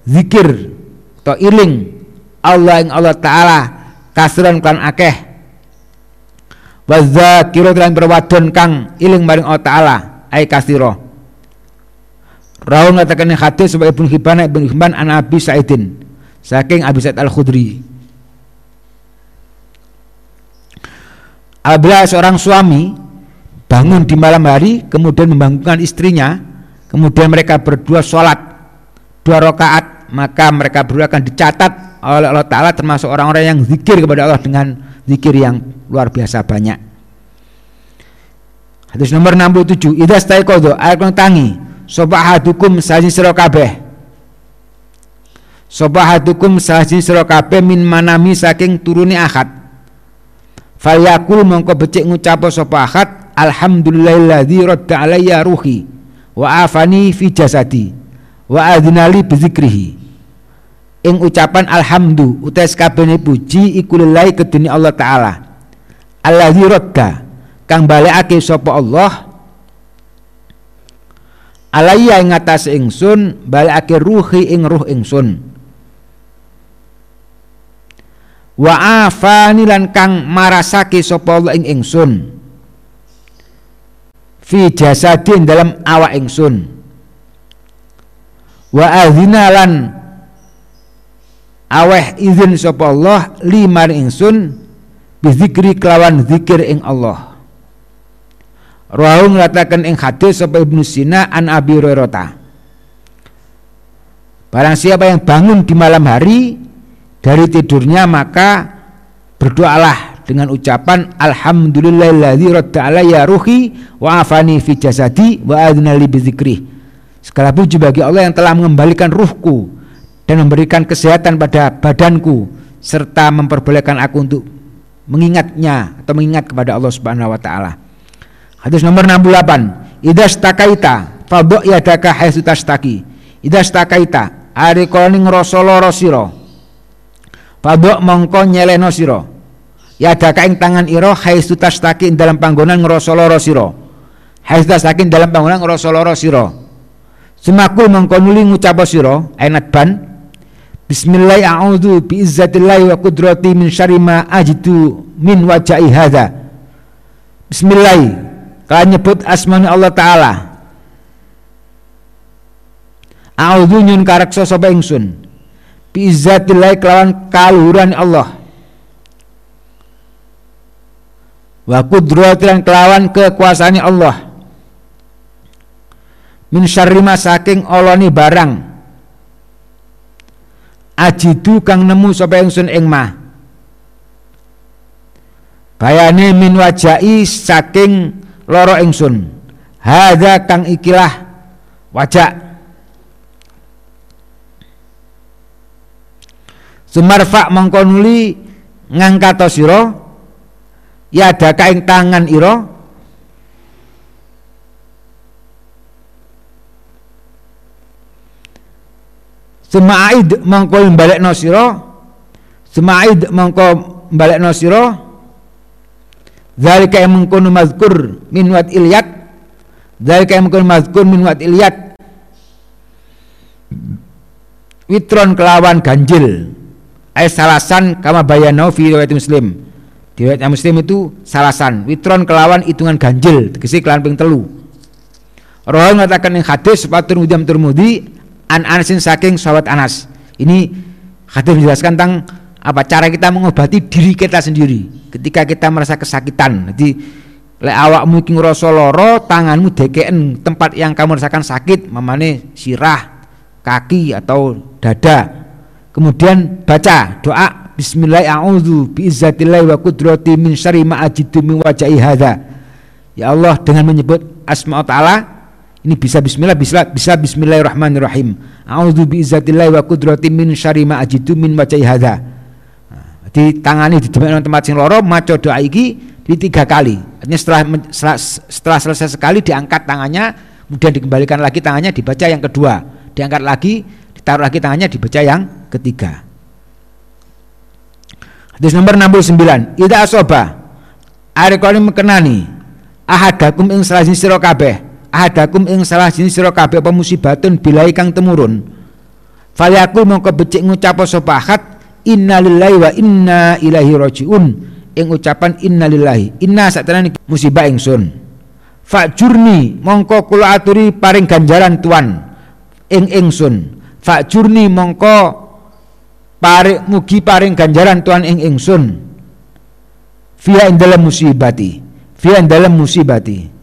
zikir atau iling Allah ing Allah Ta'ala kasiran kan akeh wazakiro lan berwadon kang iling maring Allah Ta'ala ai kasiro. Rawi ngatakan hadis sebagai Ibnu Hibban an Abi Sa'idin saking Abi Sa'id Al-Khudri. Apabila seorang suami bangun di malam hari kemudian membangunkan istrinya, kemudian mereka berdua sholat 2 rakaat, maka mereka berdua akan dicatat oleh Allah Ta'ala termasuk orang-orang yang zikir kepada Allah dengan zikir yang luar biasa banyak. Hadis nomor 67, idza staiqadha arqan tangi sobahadukum sajin sira kabeh min manami saking turune akad falyakul mongko becik ngucap sapa ahad alhamdulillahilladzi radda alayya ruhi wa afani fi jasadi wa adnali bi dzikrihi ing ucapan alhamdu uta sakabehane puji iku lillahi kedene Allah taala allazi radda kang balekake sapa Allah alaiya ing atas ingsun balekake ruhi ing ruh ingsun wa afani lan kang marasake sapa Allah ing ingsun fi jasadin dalam awak ingsun wa azina lan aweh izin sapa Allah liman ingsun bizikri kelawan zikir ing Allah. Rawuh nglataken ing hadis sapa Ibnu Sina an Abi Hurairah. Barang siapa yang bangun di malam hari dari tidurnya maka berdoalah dengan ucapan alhamdulillahilladzi radda alayya ruhi wa afani fi jasadi wa adna li bizikri. Segala puji bagi Allah yang telah mengembalikan ruhku dan memberikan kesehatan pada badanku serta memperbolehkan aku untuk mengingatnya atau mengingat kepada Allah Subhanahu wa taala. Hadis nomor 68. Idza stakaita fadhu yadaka haitsu tastaki. Idza stakaita arikane ngrasa lara sira. Fadhu mongko nyelehno sira. Yadaka ing tangan ira haitsu tastaki dalam panggonan ngrasa lara sira. Haitsu tastaki dalam panggonan ngrasa lara sira. Sumakul mongko nuli ngucap sira enat ban Bismillah a'udzu bi izzatillahi wa qudrati min syarri ma ajidu min wajhi hadza. Bismillah, kalian nyebut asmani Allah taala. A'udzu nyun kareksa sapa ingsun. Bi izzatillahi kelawan kaluhuran Allah. Wa qudrati kelawan kekuasaan Allah. Min syarri ma saking oloni barang. Ajidu kang nemu sapa ingsun ing mah bayane min wajai saking loro ingsun hadza kang ikilah wajak sumarfa mongko nuli ngangkat sira yadaka ing tangan ira Sema'id mongko mbalekno sira Sema'id mongko mbalekno sira Zalika mongko mazkur min wat ilyat Zalika mongko mazkur min wat ilyat Witron kelawan ganjil ay salasan kama bayanau fi riwayat Muslim. Di riwayat Muslim itu salasan witron kelawan hitungan ganjil tegese kelawan ping 3. Rawi ngatakan ing hadis patun Imam Tirmidzi An Anasin saking sahabat Anas. Ini hadis menjelaskan tentang apa cara kita mengobati diri kita sendiri ketika kita merasa kesakitan. Jadi lek awakmu iki ngrasa lara, tanganmu dekeken tempat yang kamu rasakan sakit, mamane sirah, kaki atau dada. Kemudian baca doa Bismillah a'udzu bi izzatillahi wa qudrati min syarri ma ajidu min wajhi hadza. Ya Allah, dengan menyebut asma ta'ala ini bisa bismillah, bisa bismillahirrahmanirrahim. A'udzu biizzatillahi wa qudrati min syarri ma ajidu min wajhi hadza. Jadi tangane didemekno tempat sing lara, maca doa iki di 3 kali. Artinya setelah selesai sekali diangkat tangannya, kemudian dikembalikan lagi tangannya dibaca yang kedua. Diangkat lagi, ditaruh lagi tangannya dibaca yang ketiga. Hadis nomor 69. Idza asoba arikane mekenani ahadakum ing salajeng sira kabeh. Ahadakum ing salah jenis sira kabeh apa musibatun bilai kang temurun. Falyakul mongko becik ngucap sapa ahad innalillahi wa inna ilaihi rajiun. Ing ucapan innalillahi, inna saktenane musibah ingsun. Fajurni mongko kula aturi paring ganjaran Tuhan ing ingsun. Fajurni mongko paring mugi paring ganjaran Tuhan ing ingsun. Fiha ing dalam musibati. Fiha ing dalam musibati.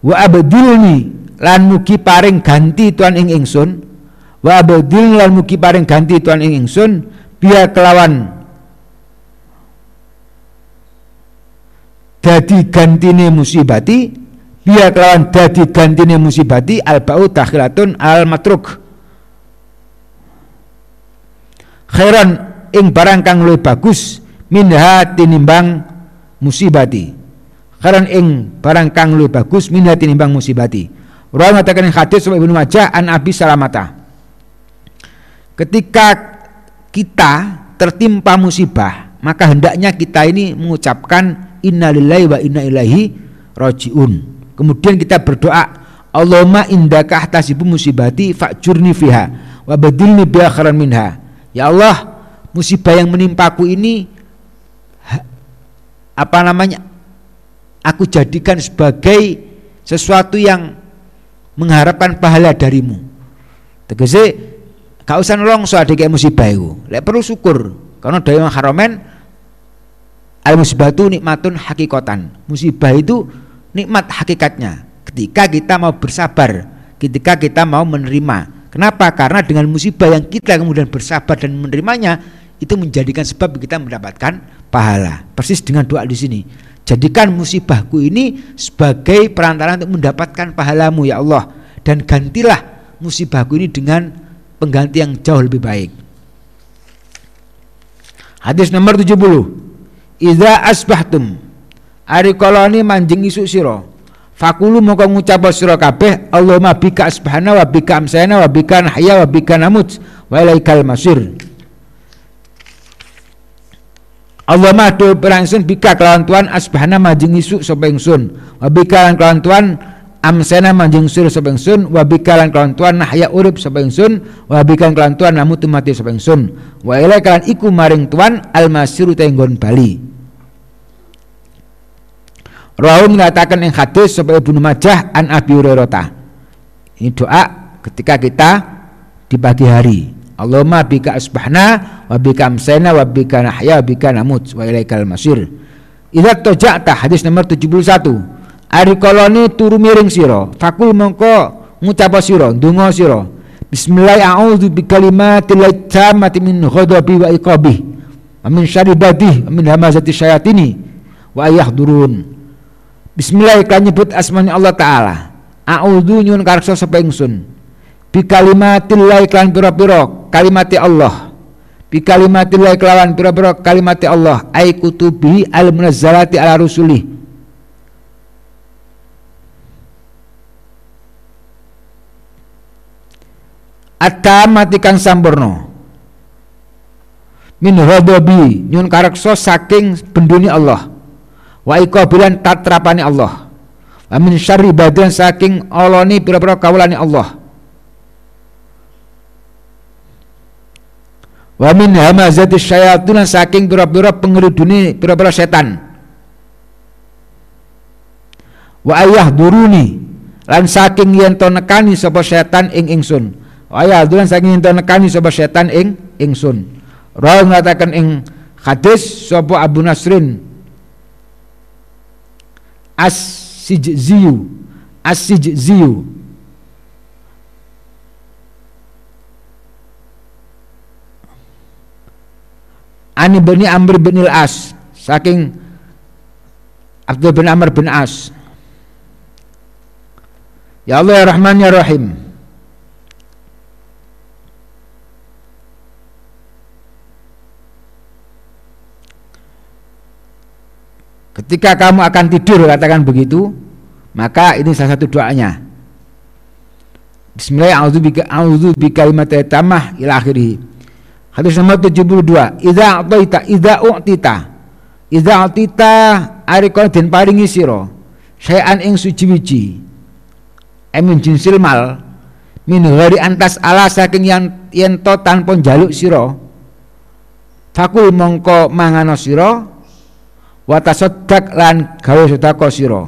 Wa abdilni lan mugi paring ganti Tuhan ing ingsun wa abdilni lan mugi paring ganti Tuhan ing ingsun biar kelawan dadi gantine musibati biar kelawan dadi gantine musibati albau dakhilatun al matruk khairan ing barang kang luwih bagus minha tinimbang musibati khairan ing barang kang luwih bagus minha tinimbang musibati. Rawi ngatakan hadis Ibnu Majah an Abi Salamah. Ketika kita tertimpa musibah, maka hendaknya kita ini mengucapkan innalillahi wa inna ilaihi rajiun. Kemudian kita berdoa, Allahumma indaka ahtasibu musibati fa'jurni fiha wa badilni bi akhiran minha. Ya Allah, musibah yang menimpaku ini aku jadikan sebagai sesuatu yang mengharapkan pahala darimu. Tegese gak usah ngelongso adik musibah itu, lek perlu syukur karena dari haramen al musibatu nikmatun hakikotan. Musibah itu nikmat hakikatnya ketika kita mau bersabar, ketika kita mau menerima. Kenapa? Karena dengan musibah yang kita kemudian bersabar dan menerimanya, itu menjadikan sebab kita mendapatkan pahala. Persis dengan doa di sini, jadikan musibahku ini sebagai perantara untuk mendapatkan pahalamu ya Allah, dan gantilah musibahku ini dengan pengganti yang jauh lebih baik. Hadis nomor 70. Idza asbahtum arikoloni manjing isuk sira fakulu mongko ngucap sira kabeh Allahumma bika asbahna wa bika amsayna wa bika nahya wa bika namut wa ilaikal masir. Allahumma do berangsun bika kelawan Tuhan asbahna manjing isuk sapa ingsun wa bika kelawan Tuhan amsena manjing sur sapa ingsun wa bika lan kelawan Tuhan nahya urip sapa ingsun wa bika kelawan Tuhan namutu mati sapa ingsun wa ilaika lan iku maring Tuhan almasiru tenggon bali. Rawi mengatakan yang hadis sapa Ibnu Majah an Abi Hurairah. Ini doa ketika kita di pagi hari. Allahumma bika asbahna wa bika amsena wa bika nahya wa bika namut wa ilaikal masir. Idza taja'ta hadis nomor 71. Arikoloni turu miring sira fakul mongko ngucap sira ndonga sira bismillah a'udzu bikalimatil tammati min ghadabi wa iqabi wa min syarri badih min hamazati syayatini wa yahdurun. Bismillah kan nyebut asmane Allah taala. A'udzu nyun karso sapa ingsun bikalimatil la iklan pira-pira kalimati Allah bikalimatil la iklan pira-pira kalimati Allah ai kutubi al munazzalati ala rusulih at-tammati kang sampurna min ghadabi nyun kareksa saking bendune Allah wa iqabilan tatrapane Allah wa min syarri badan saking alani pira-pira kawulane Allah wa min hamazati syayatin saking pira-pira pengerudune pira-pira setan wa ayahduruni lan saking yen to nekani sapa setan ing ingsun. Waya adulan saking nekani sapa setan ing ingsun. Rawi mengatakan ing hadis sapa Abu Nasrin As-Sijziyu Ani bin Amr bin Al-As saking Abdul bin Amr bin As. Ya Allah ya Rahman ya Rahim. Ketika kamu akan tidur katakan begitu, maka ini salah satu doanya. Bismillah a'udzu bikalimatit tammah ila akhirih. Hadis nomor 72. Idza u'tita arika den paringi sira syai'an ing suci-wici. Emin jinsil mal min ghairi antas ala saking yen to tanpa njaluk sira. Fakul mongko mangano sira watasodak lan gawe sedekah sira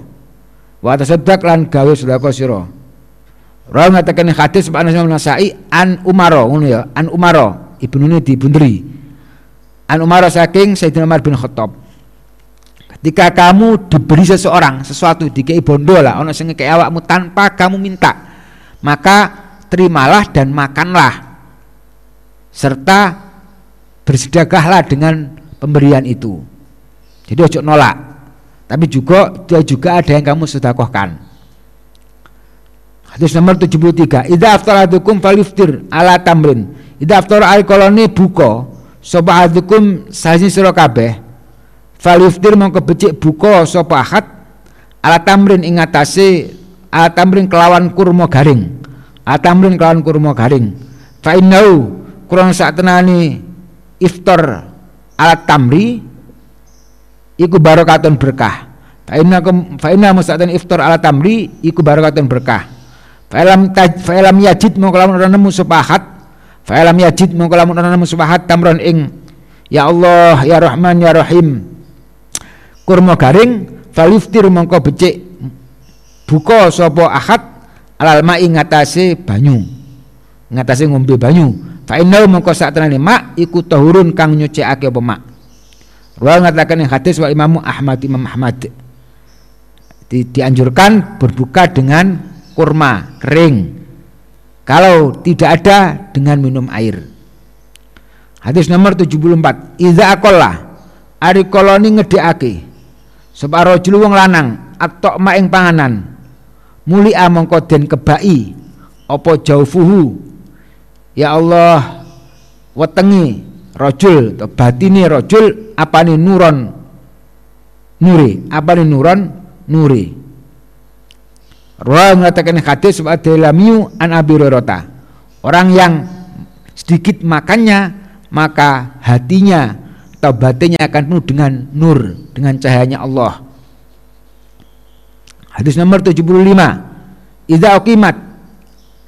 Rawi mengatakan hadis Pak Anas bin Nasai an Umaro ngono ya, an Umaro ibnune dibunderi an Umaro saking Sayyidina Umar bin Khattab. Ketika kamu diberi seseorang sesuatu dikei bondo lah ono sing ngekei awakmu tanpa kamu minta, maka terimalah dan makanlah serta bersedekahlah dengan pemberian itu. Jadi ojo nolak, tapi dia juga ada yang kamu sedekahkan. Hadis nomor 73. Idza aftaratukum faliftir ala tamrin. Idza aftar alkoloni buka sapa adukum saji sira kabeh. Faliftir mongko becik buka sapa ahad ala tamrin ing atase ala tamrin kelawan kurma garing. Fa innau kurang sak tenane iftar alat tamri iku barokatun berkah. Fa inna musta'atan iftar alat tamri iku barokatun berkah. Fa lam yajid mongko lamun ora nemu supahat. Fa lam yajid mongko lamun ora nemu supahat tamron ing ya Allah ya Rahman ya Rahim kurma garing faliftir mongko becik buka sapa ahad alal ma'i ngatasi banyu. Ngatasi ngombe banyu. Fa inna mongko saktenane mak iku tahurun kang nyucikake apa mak. Rawi ngatakan yang hadis wa Imamu Ahmad, Imam Ahmad dianjurkan berbuka dengan kurma kering kalau tidak ada dengan minum air. Hadis nomor 74. Iza akola ari koloni ngedekake sapa rajul wong lanang atok maing panganan muli amangka den kebai apa jaufuhu ya Allah wetengi rajul batine rajul apane nuron nuri apane nuron nuri. Rawi mengatakan hadis wa delamiu an Abi Hurairah orang yang sedikit makannya maka hatinya atau batinnya akan penuh dengan nur dengan cahayanya Allah. Hadis nomor 75. Idza uqimat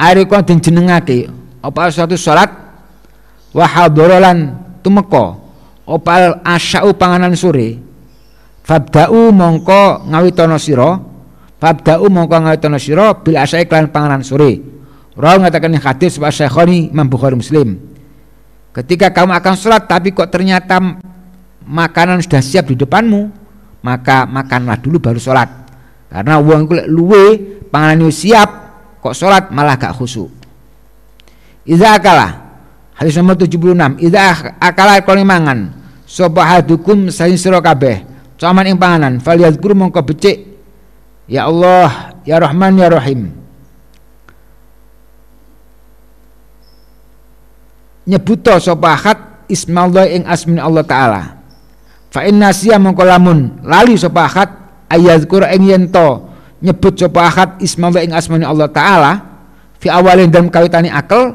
ari kon den jenengake apa suatu salat wa hadrolan tumeka opal asyau panganan sore fabda'u mongko ngawitono sira bil asya iklan panganan sore. Rawi mengatakan hadis wa Syakhani Imam Bukhari Muslim. Ketika kamu akan sholat tapi kok ternyata makanan sudah siap di depanmu, maka makanlah dulu baru sholat. Karena wong iku luwe panganan siap kok sholat malah gak khusyuk. Idza akala hadis nomor 76. Idza akala kon mangan sapa hadukum saing sira kabeh caman ing panganan falyadkur mongko becik ya Allah ya Rahman ya Rahim. Nyebuto sapa ahad ismallah ing asmin Allah Ta'ala. Fa inna siya mongko lamun lali sapa ahad ayadzkur ing yento nyebut sapa ahad ismallah ing asmin Allah Ta'ala fi awalin dan kawitani akal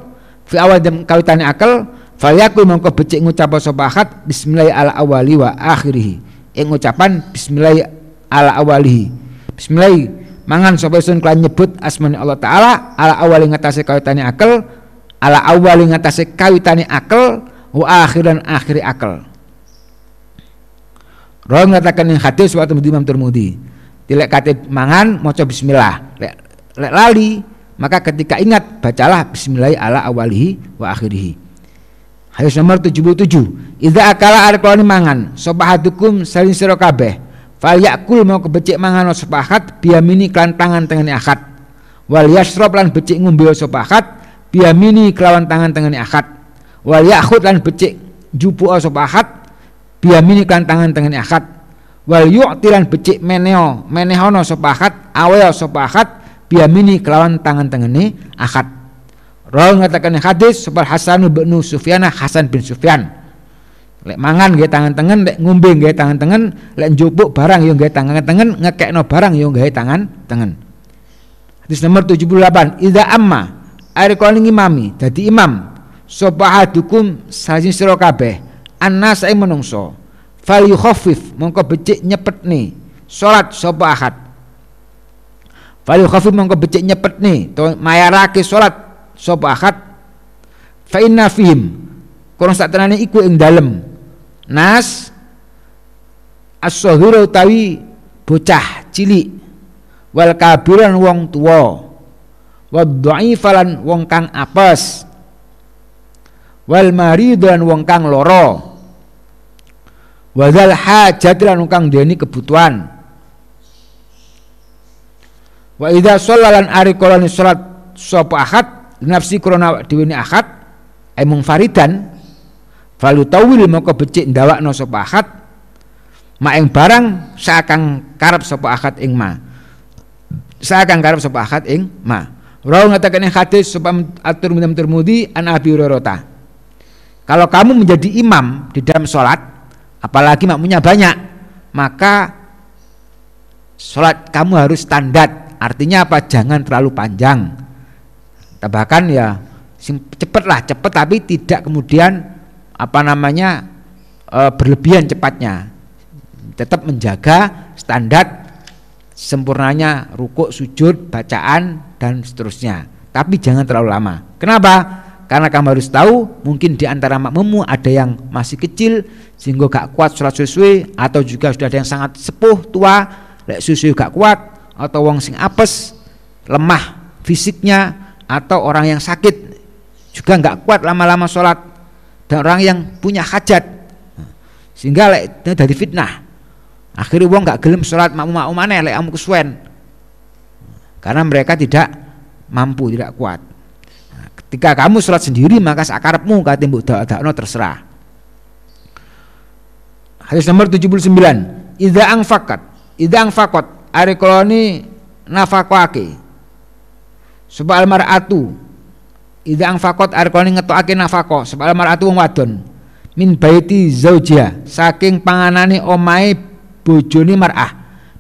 fayakul mongko becik ngucap sapa ahad bismillah ala awali wa akhirih ing ucapan bismillah ala awalihi bismillah mangan sapa sun kelan nyebut asmin Allah Ta'ala ala awali ngatasi kawitani akal ala awal yang ngatasi kawitani akal wa akhiran akhiri akal. Rawi mengatakan yang hadis wa Imam Tirmidzi dilek kate mangan maca bismillah lek lali maka ketika ingat bacalah bismillah ala awalihi wa akhirihi. Hadis nomor 77. Idza akala arqani mangan sobahadukum salin sira kabeh fal yakul mau kebecik mangan sobahat biamini klan tangan tengene akad wal yasrab lan becik ngombe sobahat biamini kelawan tangan tengene ahad wal yakhud lan becik jupu sapa ahad biamini kelawan tangan tengene ahad wal yu'ti lan becik menehono sapa ahad awaya sapa ahad biamini kelawan tangan tengene ahad. Rawi ngatakan hadis sapa Hasan bin Sufyan lek mangan nggih tangan tengen lek ngombe nggih tangan tengen lek njupuk barang yo nggih tangan tengen ngekekno barang yo nggih tangan tengen. Hadis nomor 78. Idza amma ari kon ngimami dadi imam sapa hadukum sajin sira kabeh annas ing menungso fal yukhaffif mongko becik nyepetne salat sapa ahad fal yukhaffif mongko becik nyepetne to mayarake salat sapa ahad fa inna fihim kono saktenane iku ing dalem nas as-shahira utawi bocah cilik wal kabiran wong tuwa wad dhaifalan wong kang apes wal maridan wong kang lara wazal hajatilan wong kang deni kebutuhan wa idza shallalan ari koloni salat sapa ahad nafsi krona dhewe ahad emung faridan falu tawil moko becik ndawakno sapa ahad maing barang sakang karep sapa ahad ing ma Rawi mengatakan yang hadis sebab atur minum termudi an Abi Hurairah. Kalau kamu menjadi imam di dalam sholat, apalagi makmunya banyak, maka sholat kamu harus standar. Artinya apa? Jangan terlalu panjang. Bahkan ya cepatlah, cepat tapi tidak kemudian apa namanya berlebihan cepatnya, tetap menjaga standar sempurnanya rukuk, sujud, bacaan dan seterusnya, tapi jangan terlalu lama. Kenapa? Karena kamu harus tahu, mungkin di antara makmummu ada yang masih kecil sehingga gak kuat sholat sesuai, atau juga sudah ada yang sangat sepuh tua lek sesuai gak kuat, atau wong sing apes lemah fisiknya, atau orang yang sakit juga gak kuat lama-lama sholat, dan orang yang punya hajat, sehingga lek dari fitnah akhirnya wong gak gelem sholat makmum-makmumane lek amu kesuwen karena mereka tidak mampu, tidak kuat. Ketika kamu sholat sendiri maka sakarepmu kate mbok dakno terserah. Hadis nomor 79. Idza angfaqat arikoloni nafaqake. Sebab almaratu idza angfaqat arikoloni ngetokake nafaqo. Sebab almaratu wong wadon min baiti zaujia saking panganane omahe bojone mar'ah.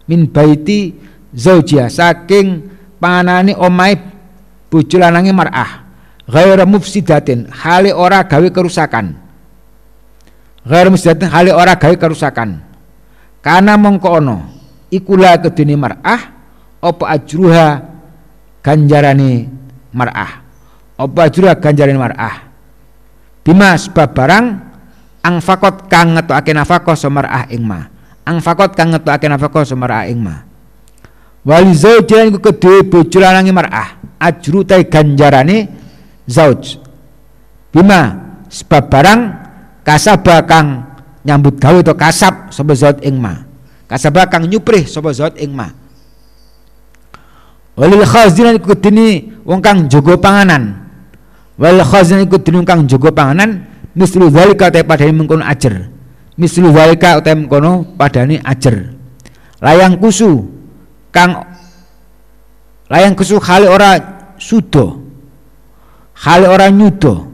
Min baiti zaujia saking panganane omahe bojo lanange mar'ah. Ghaira mufsidatin hale ora gawe kerusakan. Ghaira mufsidatin hale ora gawe kerusakan. Karena mongko ono ikula kedene mar'ah apa ajruha ganjarane mar'ah. Apa ajruha ganjarane mar'ah. Bima sebab barang angfaqat kang ngetokake nafaqah sumar'ah ing ma. Angfaqat kang ngetokake nafaqah sumar'ah ing ma. Walizo dene kedhe bojo lanange mar'ah ajru ta ganjarane zauj bima sebab barang kasaba kang nyambut gawe atau kasab sapa zat ing ma, kasaba kang nyuprih sapa zat ing ma. Walil khazinan iku kedene wong kang jaga panganan, wal khazinan iku kedene wong kang jaga panganan mislu zalika ta padane mengkono ajer, mislu zalika ta mengkono padane ajer. Layang kusu hale ora sudo, hal orang nyudo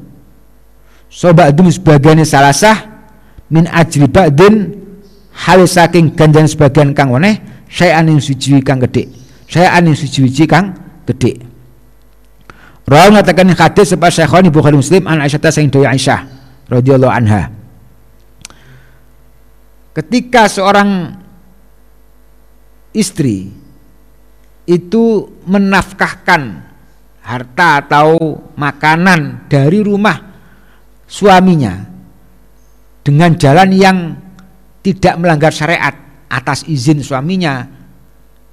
sobat dum sebagian salah sah min ajri ba'din hal saking ganjaran sebagian kang oneh saya aning suci kang gede, saya aning suci kang gede. Rawi mengatakan hadis sebab Syaikh Bukhari Muslim an Aisyah saing dari Aisyah radhiyallahu anha. Ketika seorang istri itu menafkahkan harta atau makanan dari rumah suaminya dengan jalan yang tidak melanggar syariat atas izin suaminya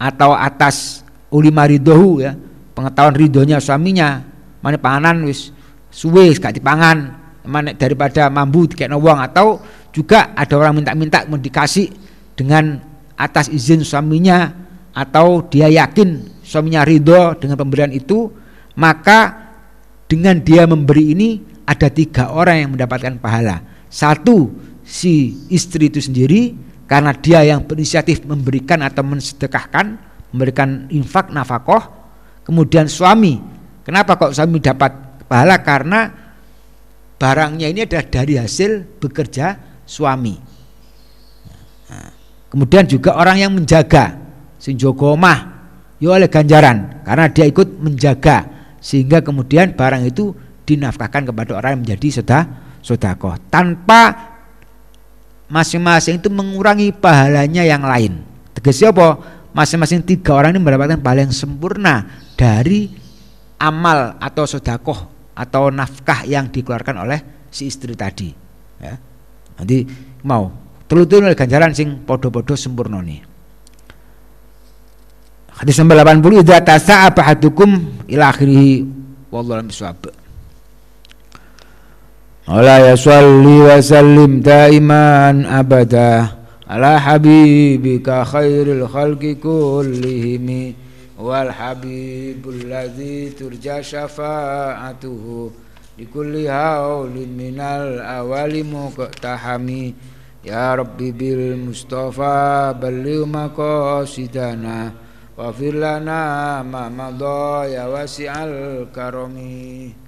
atau atas ulima ridhohu, ya, pengetahuan ridhonya suaminya, mana panganan wis suwe gak dipangan, mana daripada mambu dikekno wong, atau juga ada orang minta-minta mendikasi dengan atas izin suaminya atau dia yakin suaminya ridho dengan pemberian itu. Maka dengan dia memberi ini ada 3 orang yang mendapatkan pahala. 1, si istri itu sendiri karena dia yang berinisiatif memberikan atau mensedekahkan, memberikan infak nafkah. Kemudian suami, kenapa kok suami dapat pahala? Karena barangnya ini adalah dari hasil bekerja suami. Kemudian juga orang yang menjaga, sing jaga omah ya oleh ganjaran karena dia ikut menjaga, sehingga kemudian barang itu dinafkahkan kepada orang yang menjadi sedekah tanpa masing-masing itu mengurangi pahalanya yang lain. Tegese apa? Masing-masing 3 orang ini mendapatkan pahala yang sempurna dari amal atau sedekah atau nafkah yang dikeluarkan oleh si istri tadi, ya. Nanti mau telu-telu ganjaran sing podo-podo sempurna nih. Hadis nomor 80 idza tasa'a ahadukum ila akhirih wallahu a'lam bissawab. Ala yasalli wa sallim daiman abada ala habibika khairil khalqi kullihim wal habibul ladzi turja syafa'atuhu likulli haulin minal awalimu qatahami ya rabbi bil mustafa balligh maqasidana wafir lana ma madha ya wasi'al karami.